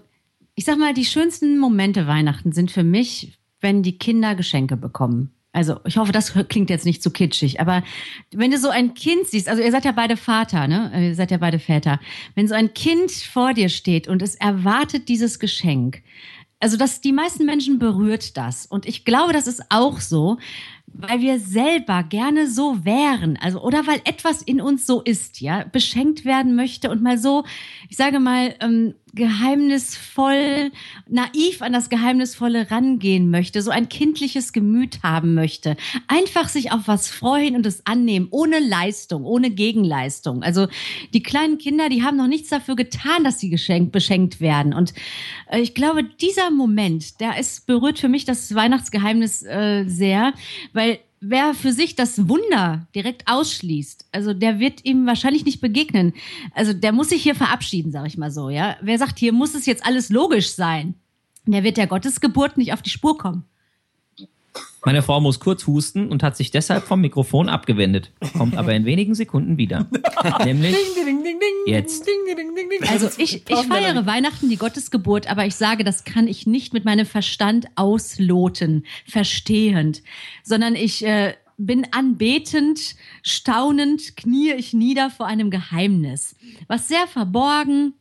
Ich sag mal, die schönsten Momente Weihnachten sind für mich, wenn die Kinder Geschenke bekommen. Also ich hoffe, das klingt jetzt nicht zu kitschig, aber wenn du so ein Kind siehst, also ihr seid ja beide Vater, ne? Ihr seid ja beide Väter. Wenn so ein Kind vor dir steht und es erwartet dieses Geschenk, also dass die meisten Menschen berührt das. Und ich glaube, das ist auch so, weil wir selber gerne so wären, also oder weil etwas in uns so ist, ja, beschenkt werden möchte und mal so, ich sage mal, ähm, geheimnisvoll, naiv an das Geheimnisvolle rangehen möchte, so ein kindliches Gemüt haben möchte, einfach sich auf was freuen und es annehmen, ohne Leistung, ohne Gegenleistung. Also die kleinen Kinder, die haben noch nichts dafür getan, dass sie geschenkt, beschenkt werden. Und äh, ich glaube, dieser Moment, der ist berührt für mich das Weihnachtsgeheimnis äh, sehr, weil wer für sich das Wunder direkt ausschließt, also der wird ihm wahrscheinlich nicht begegnen. Also der muss sich hier verabschieden, sag ich mal so. Ja, wer sagt, hier muss es jetzt alles logisch sein, der wird der Gottesgeburt nicht auf die Spur kommen. Meine Frau muss kurz husten und hat sich deshalb vom Mikrofon abgewendet, kommt aber in wenigen Sekunden wieder. Nämlich jetzt. Also ich, ich feiere Weihnachten, die Gottesgeburt, aber ich sage, das kann ich nicht mit meinem Verstand ausloten, verstehend, sondern ich äh, bin anbetend, staunend, kniee ich nieder vor einem Geheimnis, was sehr verborgen.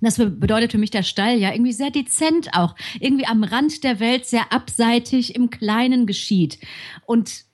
Das bedeutet für mich der Stall ja irgendwie sehr dezent auch, irgendwie am Rand der Welt, sehr abseitig, im Kleinen geschieht. Und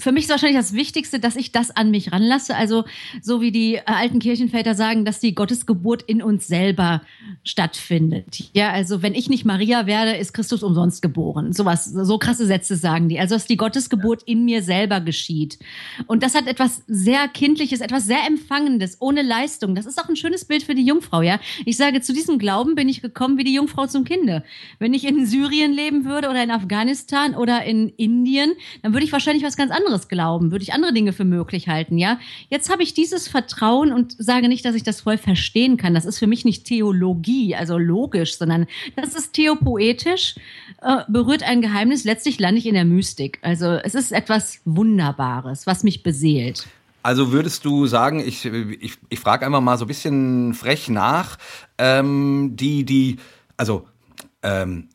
für mich ist wahrscheinlich das Wichtigste, dass ich das an mich ranlasse. Also so wie die alten Kirchenväter sagen, dass die Gottesgeburt in uns selber stattfindet. Ja, also wenn ich nicht Maria werde, ist Christus umsonst geboren. Sowas, so krasse Sätze sagen die. Also dass die Gottesgeburt in mir selber geschieht. Und das hat etwas sehr Kindliches, etwas sehr Empfangendes, ohne Leistung. Das ist auch ein schönes Bild für die Jungfrau. Ja, ich sage, zu diesem Glauben bin ich gekommen wie die Jungfrau zum Kinde. Wenn ich in Syrien leben würde oder in Afghanistan oder in Indien, dann würde ich wahrscheinlich was ganz anderes glauben, würde ich andere Dinge für möglich halten, ja. Jetzt habe ich dieses Vertrauen und sage nicht, dass ich das voll verstehen kann. Das ist für mich nicht Theologie, also logisch, sondern das ist theopoetisch, äh, berührt ein Geheimnis, letztlich lande ich in der Mystik. Also es ist etwas Wunderbares, was mich beseelt. Also würdest du sagen, ich, ich, ich frage einmal mal so ein bisschen frech nach, ähm, die, die, also, ähm,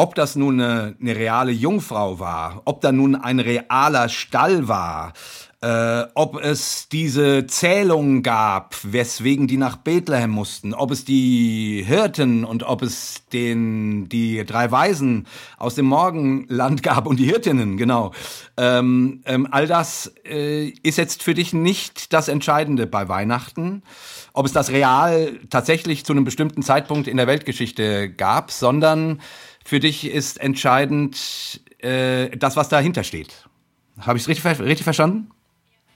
ob das nun eine, eine reale Jungfrau war, ob da nun ein realer Stall war, äh, ob es diese Zählung gab, weswegen die nach Bethlehem mussten, ob es die Hirten und ob es den die drei Weisen aus dem Morgenland gab und die Hirtinnen, genau. Ähm, ähm, all das äh, ist jetzt für dich nicht das Entscheidende bei Weihnachten, ob es das real tatsächlich zu einem bestimmten Zeitpunkt in der Weltgeschichte gab, sondern... Für dich ist entscheidend äh, das, was dahinter steht. Habe ich es richtig, richtig verstanden?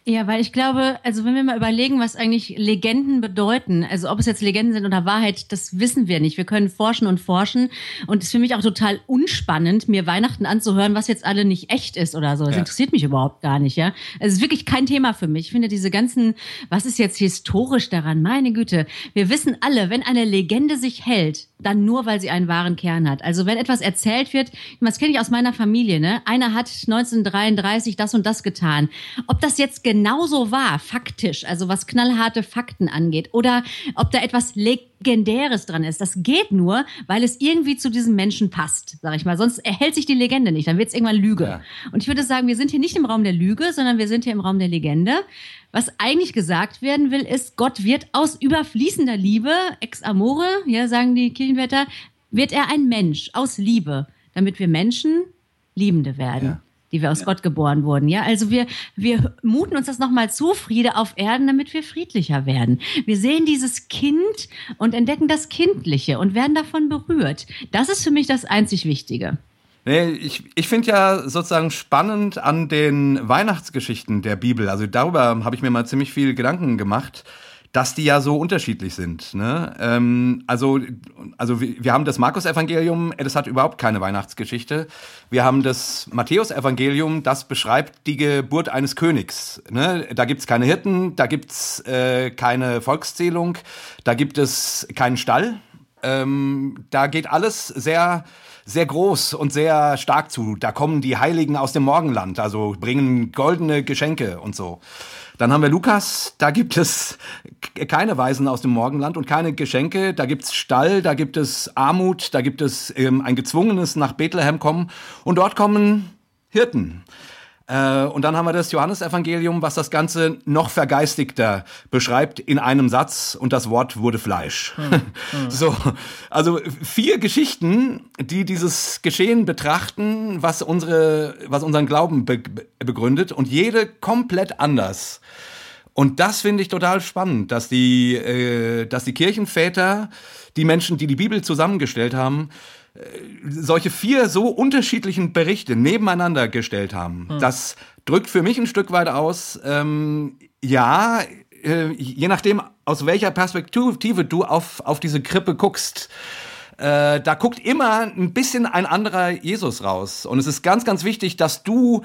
Ja, weil ich glaube, also wenn wir mal überlegen, was eigentlich Legenden bedeuten, also ob es jetzt Legenden sind oder Wahrheit, das wissen wir nicht. Wir können forschen und forschen und es ist für mich auch total unspannend, mir Weihnachten anzuhören, was jetzt alle nicht echt ist oder so. Das ja. interessiert mich überhaupt gar nicht, ja. Es ist wirklich kein Thema für mich. Ich finde diese ganzen, was ist jetzt historisch daran? Meine Güte, wir wissen alle, wenn eine Legende sich hält, dann nur, weil sie einen wahren Kern hat. Also wenn etwas erzählt wird, das kenne ich aus meiner Familie, ne? Einer hat neunzehnhundertdreiunddreißig das und das getan. Ob das jetzt genauso war, faktisch, also was knallharte Fakten angeht, oder ob da etwas Legendäres dran ist, das geht nur, weil es irgendwie zu diesem Menschen passt, sag ich mal. Sonst erhält sich die Legende nicht, dann wird es irgendwann Lüge. Ja. Und ich würde sagen, wir sind hier nicht im Raum der Lüge, sondern wir sind hier im Raum der Legende. Was eigentlich gesagt werden will, ist, Gott wird aus überfließender Liebe, ex amore, ja, sagen die Kirchenväter, wird er ein Mensch aus Liebe, damit wir Menschen Liebende werden. Ja. die wir aus ja. Gott geboren wurden. Ja, also wir, wir muten uns das nochmal zu, Friede auf Erden, damit wir friedlicher werden. Wir sehen dieses Kind und entdecken das Kindliche und werden davon berührt. Das ist für mich das einzig Wichtige. Nee, ich ich finde ja sozusagen spannend an den Weihnachtsgeschichten der Bibel, also darüber habe ich mir mal ziemlich viel Gedanken gemacht, dass die ja so unterschiedlich sind. Ne? Ähm, also, also wir haben das Markus-Evangelium, das hat überhaupt keine Weihnachtsgeschichte. Wir haben das Matthäus-Evangelium, das beschreibt die Geburt eines Königs. Ne? Da gibt's keine Hirten, da gibt's äh, keine Volkszählung, da gibt es keinen Stall. Ähm, da geht alles sehr... sehr groß und sehr stark zu. Da kommen die Heiligen aus dem Morgenland, also bringen goldene Geschenke und so. Dann haben wir Lukas, da gibt es keine Weisen aus dem Morgenland und keine Geschenke. Da gibt es Stall, da gibt es Armut, da gibt es ähm, ein gezwungenes nach Bethlehem kommen. Und dort kommen Hirten. Äh, und dann haben wir das Johannesevangelium, was das Ganze noch vergeistigter beschreibt in einem Satz. Und das Wort wurde Fleisch. Hm, hm. So, also vier Geschichten, die dieses Geschehen betrachten, was unsere, was unseren Glauben be- begründet. Und jede komplett anders. Und das finde ich total spannend, dass die, äh, dass die Kirchenväter, die Menschen, die die Bibel zusammengestellt haben, solche vier so unterschiedlichen Berichte nebeneinander gestellt haben. Hm. Das drückt für mich ein Stück weit aus, ähm, ja, äh, je nachdem, aus welcher Perspektive du auf, auf diese Krippe guckst, äh, da guckt immer ein bisschen ein anderer Jesus raus. Und es ist ganz, ganz wichtig, dass du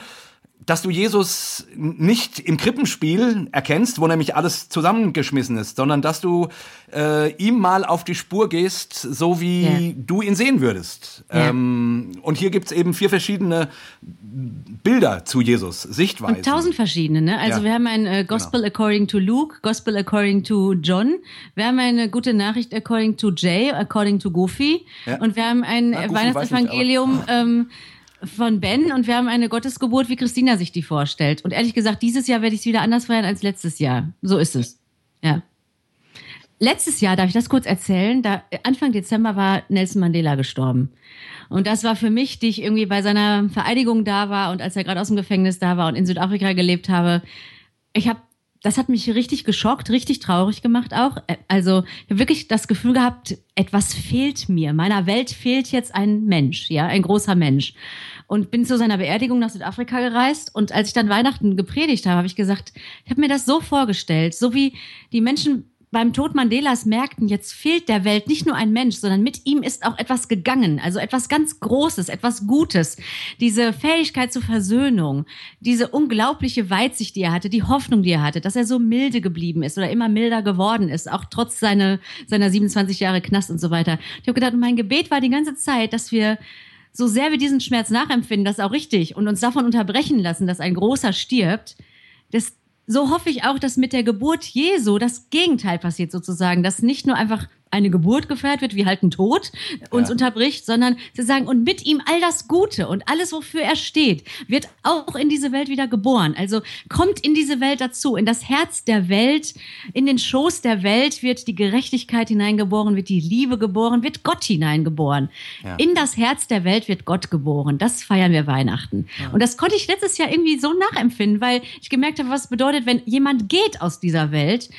dass du Jesus nicht im Krippenspiel erkennst, wo nämlich alles zusammengeschmissen ist, sondern dass du äh, ihm mal auf die Spur gehst, so wie ja. du ihn sehen würdest. Ja. Ähm, und hier gibt's eben vier verschiedene Bilder zu Jesus, Sichtweisen. Und tausend verschiedene, ne? Also ja. wir haben ein äh, Gospel genau. according to Luke, Gospel according to John, wir haben eine gute Nachricht according to Jay, according to Goofy ja. und wir haben ein Na, Weihnachtsevangelium, ähm, von Ben und wir haben eine Gottesgeburt, wie Christina sich die vorstellt. Und ehrlich gesagt, dieses Jahr werde ich es wieder anders feiern als letztes Jahr. So ist es. Ja. Letztes Jahr, darf ich das kurz erzählen? Da, Anfang Dezember war Nelson Mandela gestorben. Und das war für mich, die ich irgendwie bei seiner Vereidigung da war und als er gerade aus dem Gefängnis da war und in Südafrika gelebt habe. Ich habe Das hat mich richtig geschockt, richtig traurig gemacht auch. Also ich habe wirklich das Gefühl gehabt, etwas fehlt mir. Meiner Welt fehlt jetzt ein Mensch, ja, ein großer Mensch. Und bin zu seiner Beerdigung nach Südafrika gereist. Und als ich dann Weihnachten gepredigt habe, habe ich gesagt, ich habe mir das so vorgestellt, so wie die Menschen beim Tod Mandelas merkten, jetzt fehlt der Welt nicht nur ein Mensch, sondern mit ihm ist auch etwas gegangen, also etwas ganz Großes, etwas Gutes. Diese Fähigkeit zur Versöhnung, diese unglaubliche Weitsicht, die er hatte, die Hoffnung, die er hatte, dass er so milde geblieben ist oder immer milder geworden ist, auch trotz seiner, seiner siebenundzwanzig Jahre Knast und so weiter. Ich habe gedacht, mein Gebet war die ganze Zeit, dass wir, so sehr wir diesen Schmerz nachempfinden, das ist auch richtig, und uns davon unterbrechen lassen, dass ein Großer stirbt, dass so hoffe ich auch, dass mit der Geburt Jesu das Gegenteil passiert sozusagen, dass nicht nur einfach eine Geburt gefeiert wird, wie halt ein Tod uns ja. unterbricht, sondern zu sagen, und mit ihm all das Gute und alles, wofür er steht, wird auch in diese Welt wieder geboren. Also kommt in diese Welt dazu, in das Herz der Welt, in den Schoß der Welt wird die Gerechtigkeit hineingeboren, wird die Liebe geboren, wird Gott hineingeboren. Ja. In das Herz der Welt wird Gott geboren. Das feiern wir Weihnachten. Ja. Und das konnte ich letztes Jahr irgendwie so nachempfinden, weil ich gemerkt habe, was bedeutet, wenn jemand geht aus dieser Welt,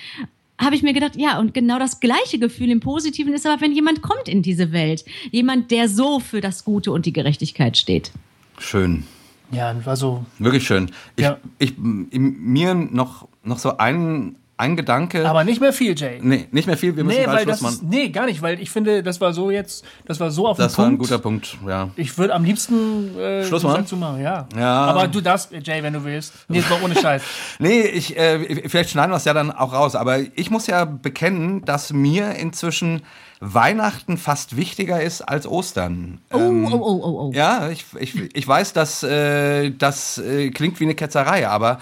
habe ich mir gedacht, ja, und genau das gleiche Gefühl im Positiven ist aber, wenn jemand kommt in diese Welt. Jemand, der so für das Gute und die Gerechtigkeit steht. Schön. Ja, war so. Wirklich schön. Ich, ja. ich, mir noch, noch so ein, ein Gedanke. Aber nicht mehr viel, Jay. Nee, nicht mehr viel. Wir müssen nee, weil Schluss das machen. Ist, nee, gar nicht, weil ich finde, das war so jetzt, das war so auf dem Punkt. Das war ein guter Punkt, ja. Ich würde am liebsten äh, Schluss machen. Zu machen ja. ja. Aber du darfst, Jay, wenn du willst. Nee, ist mal ohne Scheiß. nee, ich, äh, vielleicht schneiden wir es ja dann auch raus. Aber ich muss ja bekennen, dass mir inzwischen Weihnachten fast wichtiger ist als Ostern. Oh, ähm, oh, oh, oh, oh. Ja, ich, ich, ich weiß, dass, äh, das äh, klingt wie eine Ketzerei, aber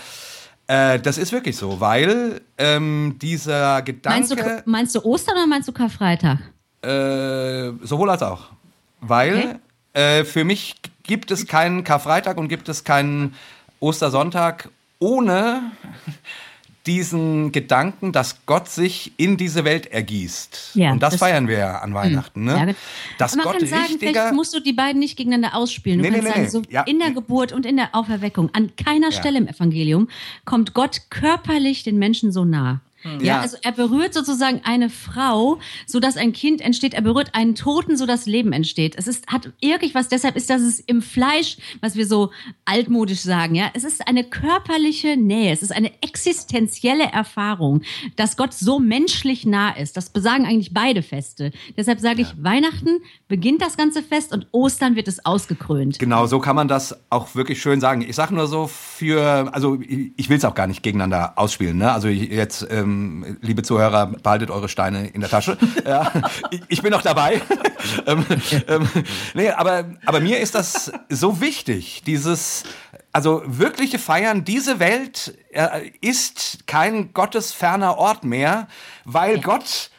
Äh, das ist wirklich so, weil ähm, dieser Gedanke... Meinst du, meinst du Ostern oder meinst du Karfreitag? Äh, sowohl als auch. Weil okay. äh, für mich gibt es keinen Karfreitag und gibt es keinen Ostersonntag ohne diesen Gedanken, dass Gott sich in diese Welt ergießt. Ja, und das, das feiern wir ja an Weihnachten. Ne? Ja, dass man Gott kann sagen, richtiger, vielleicht musst du die beiden nicht gegeneinander ausspielen. Du nee, kannst nee, sagen, so ja, in der Geburt und in der Auferweckung, an keiner ja. Stelle im Evangelium kommt Gott körperlich den Menschen so nah. Ja, ja, also er berührt sozusagen eine Frau, sodass ein Kind entsteht. Er berührt einen Toten, sodass Leben entsteht. Es ist, hat irgendwas, deshalb ist das es im Fleisch, was wir so altmodisch sagen, ja. Es ist eine körperliche Nähe. Es ist eine existenzielle Erfahrung, dass Gott so menschlich nah ist. Das besagen eigentlich beide Feste. Deshalb sage ja. ich, Weihnachten beginnt das ganze Fest und Ostern wird es ausgekrönt. Genau, so kann man das auch wirklich schön sagen. Ich sage nur so für, also ich will es auch gar nicht gegeneinander ausspielen, ne? Also jetzt, ähm, liebe Zuhörer, behaltet eure Steine in der Tasche. Ja, ich bin noch dabei. ähm, ähm, nee, aber, aber mir ist das so wichtig, dieses, also wirkliche Feiern, diese Welt äh, ist kein gottesferner Ort mehr, weil ja. Gott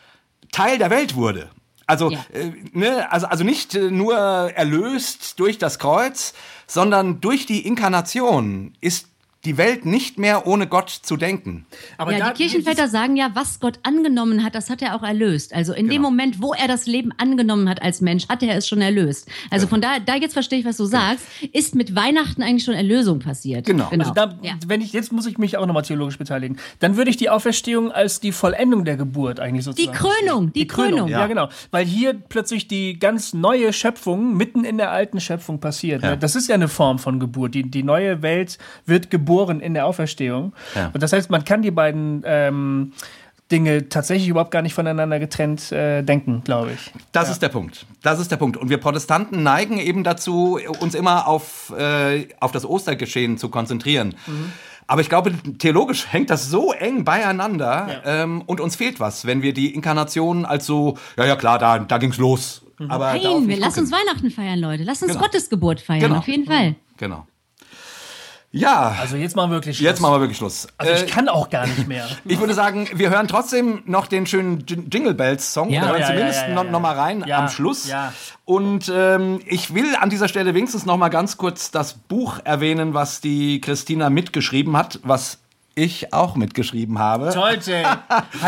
Teil der Welt wurde. Also, ja. äh, ne, also, also nicht nur erlöst durch das Kreuz, sondern durch die Inkarnation ist die Welt nicht mehr ohne Gott zu denken. Aber ja, die Kirchenväter sagen ja, was Gott angenommen hat, das hat er auch erlöst. Also in genau. dem Moment, wo er das Leben angenommen hat als Mensch, hat er es schon erlöst. Also ja. von da, da jetzt verstehe ich, was du sagst, ist mit Weihnachten eigentlich schon Erlösung passiert. Genau. genau. Also da, ja. wenn ich, jetzt muss ich mich auch nochmal theologisch beteiligen. Dann würde ich die Auferstehung als die Vollendung der Geburt eigentlich sozusagen. Die Krönung, die, die Krönung. Krönung. Ja. ja, genau. Weil hier plötzlich die ganz neue Schöpfung mitten in der alten Schöpfung passiert. Ja. Das ist ja eine Form von Geburt. Die, die neue Welt wird geboren. In der Auferstehung. Ja. Und das heißt, man kann die beiden ähm, Dinge tatsächlich überhaupt gar nicht voneinander getrennt äh, denken, glaube ich. Das ja. ist der Punkt. Das ist der Punkt. Und wir Protestanten neigen eben dazu, uns immer auf, äh, auf das Ostergeschehen zu konzentrieren. Mhm. Aber ich glaube, theologisch hängt das so eng beieinander ja. ähm, und uns fehlt was, wenn wir die Inkarnation als so, ja, ja, klar, da, da ging's los. Mhm. Aber nein, wir gucken. Lasst uns Weihnachten feiern, Leute. Lasst uns genau. Gottes Geburt feiern, genau. auf jeden Fall. Mhm. Genau. Ja. Also jetzt machen wir wirklich Schluss. Jetzt machen wir wirklich Schluss. Also ich äh, kann auch gar nicht mehr. Ich würde sagen, wir hören trotzdem noch den schönen Jingle Bells Song. Ja, oder ja, zumindest ja, ja, ja, noch, noch mal rein ja, am Schluss. Ja. Und ähm, ich will an dieser Stelle wenigstens noch mal ganz kurz das Buch erwähnen, was die Christina mitgeschrieben hat, was ich auch mitgeschrieben habe. Toll, halt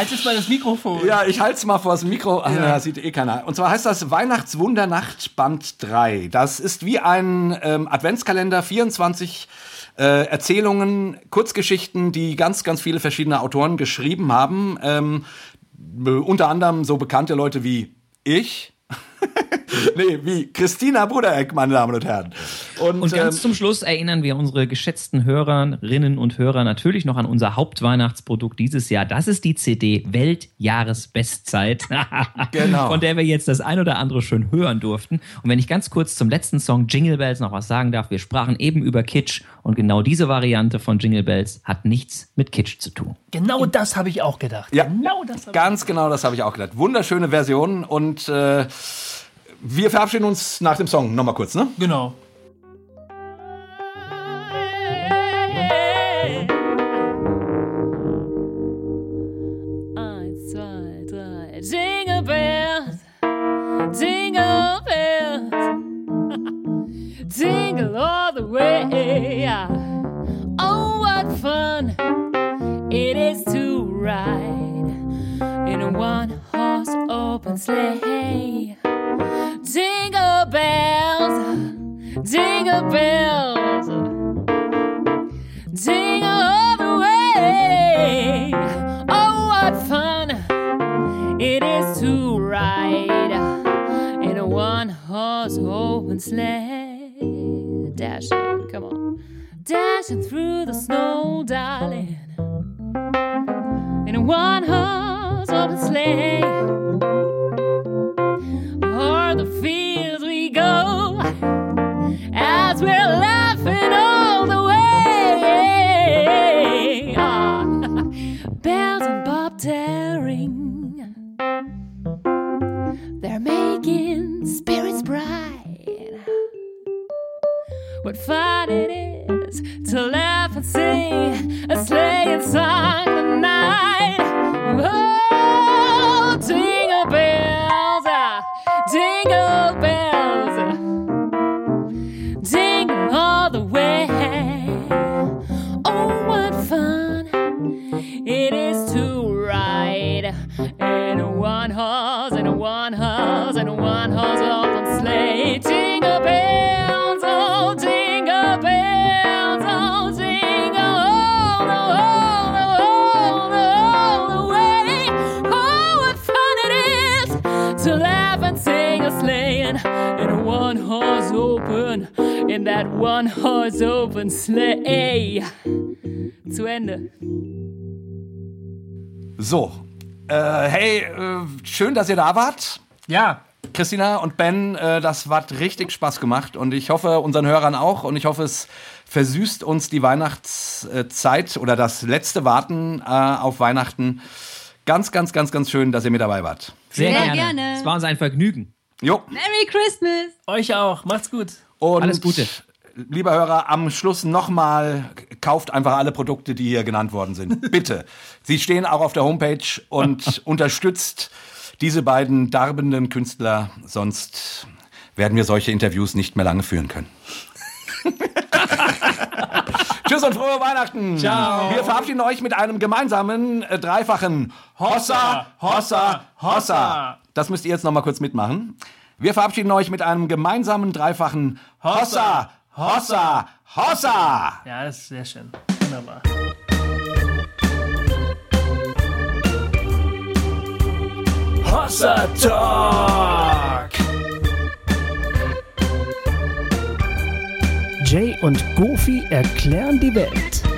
jetzt mal das Mikrofon. Ja, ich halte es mal vor das Mikro. Ja. Ja, sieht eh keiner. Und zwar heißt das Weihnachtswundernacht Band drei. Das ist wie ein ähm, Adventskalender, vierundzwanzig äh, Erzählungen, Kurzgeschichten, die ganz, ganz viele verschiedene Autoren geschrieben haben. Ähm, unter anderem so bekannte Leute wie ich. Nee, wie Christina Brudereck, meine Damen und Herren. Und, und ganz ähm, zum Schluss erinnern wir unsere geschätzten Hörerinnen und Hörer natürlich noch an unser Hauptweihnachtsprodukt dieses Jahr. Das ist die C D Weltjahresbestzeit, genau. von der wir jetzt das ein oder andere schön hören durften. Und wenn ich ganz kurz zum letzten Song Jingle Bells noch was sagen darf, wir sprachen eben über Kitsch und genau diese Variante von Jingle Bells hat nichts mit Kitsch zu tun. Genau das habe ich auch gedacht. Ja, genau das hab ganz ich genau das habe ich auch gedacht. Wunderschöne Version und äh, wir verabschieden uns nach dem Song nochmal kurz, ne? Genau. Eins, zwei, drei. Jingle bells, jingle bells, jingle all the way. Oh, what fun it is to ride in a one-horse open sleigh. Jingle bells, jingle bells, jingle all the way. Oh, what fun it is to ride in a one-horse open sleigh. Dashing, come on, dashing through the snow, darling, in a one-horse open sleigh. The fields we go as we're laughing all the way. Ah. Bells and bobtail ring, they're making spirits bright. What fun it is to laugh and sing a sleighing song tonight. Oh, jingle bells, ah, jingle bells, jingle all the way. Oh, what fun in a one horse, in a one horse, in a one horse open sleigh. Jingle bells, oh jingle bells, oh jingle all the, all the, all the, all the way. Oh, what fun it is to laugh and sing a sleighing in a one horse open, in that one horse open sleigh. Zu Ende. So, äh, hey, äh, schön, dass ihr da wart. Ja. Christina und Ben, äh, das hat richtig Spaß gemacht und ich hoffe unseren Hörern auch und ich hoffe, es versüßt uns die Weihnachtszeit oder das letzte Warten äh, auf Weihnachten. Ganz, ganz, ganz, ganz schön, dass ihr mit dabei wart. Sehr, Sehr gerne. gerne. Es war uns ein Vergnügen. Jo. Merry Christmas. Euch auch. Macht's gut. Und alles Gute. Lieber Hörer, am Schluss nochmal, kauft einfach alle Produkte, die hier genannt worden sind. Bitte. Sie stehen auch auf der Homepage und unterstützt diese beiden darbenden Künstler. Sonst werden wir solche Interviews nicht mehr lange führen können. Tschüss und frohe Weihnachten. Ciao. Wir verabschieden euch mit einem gemeinsamen äh, dreifachen Hossa, Hossa, Hossa. Das müsst ihr jetzt nochmal kurz mitmachen. Wir verabschieden euch mit einem gemeinsamen dreifachen Hossa, Hossa, Hossa! Ja, das ist sehr schön. Wunderbar. Hossa Talk! Jay und Goofy erklären die Welt.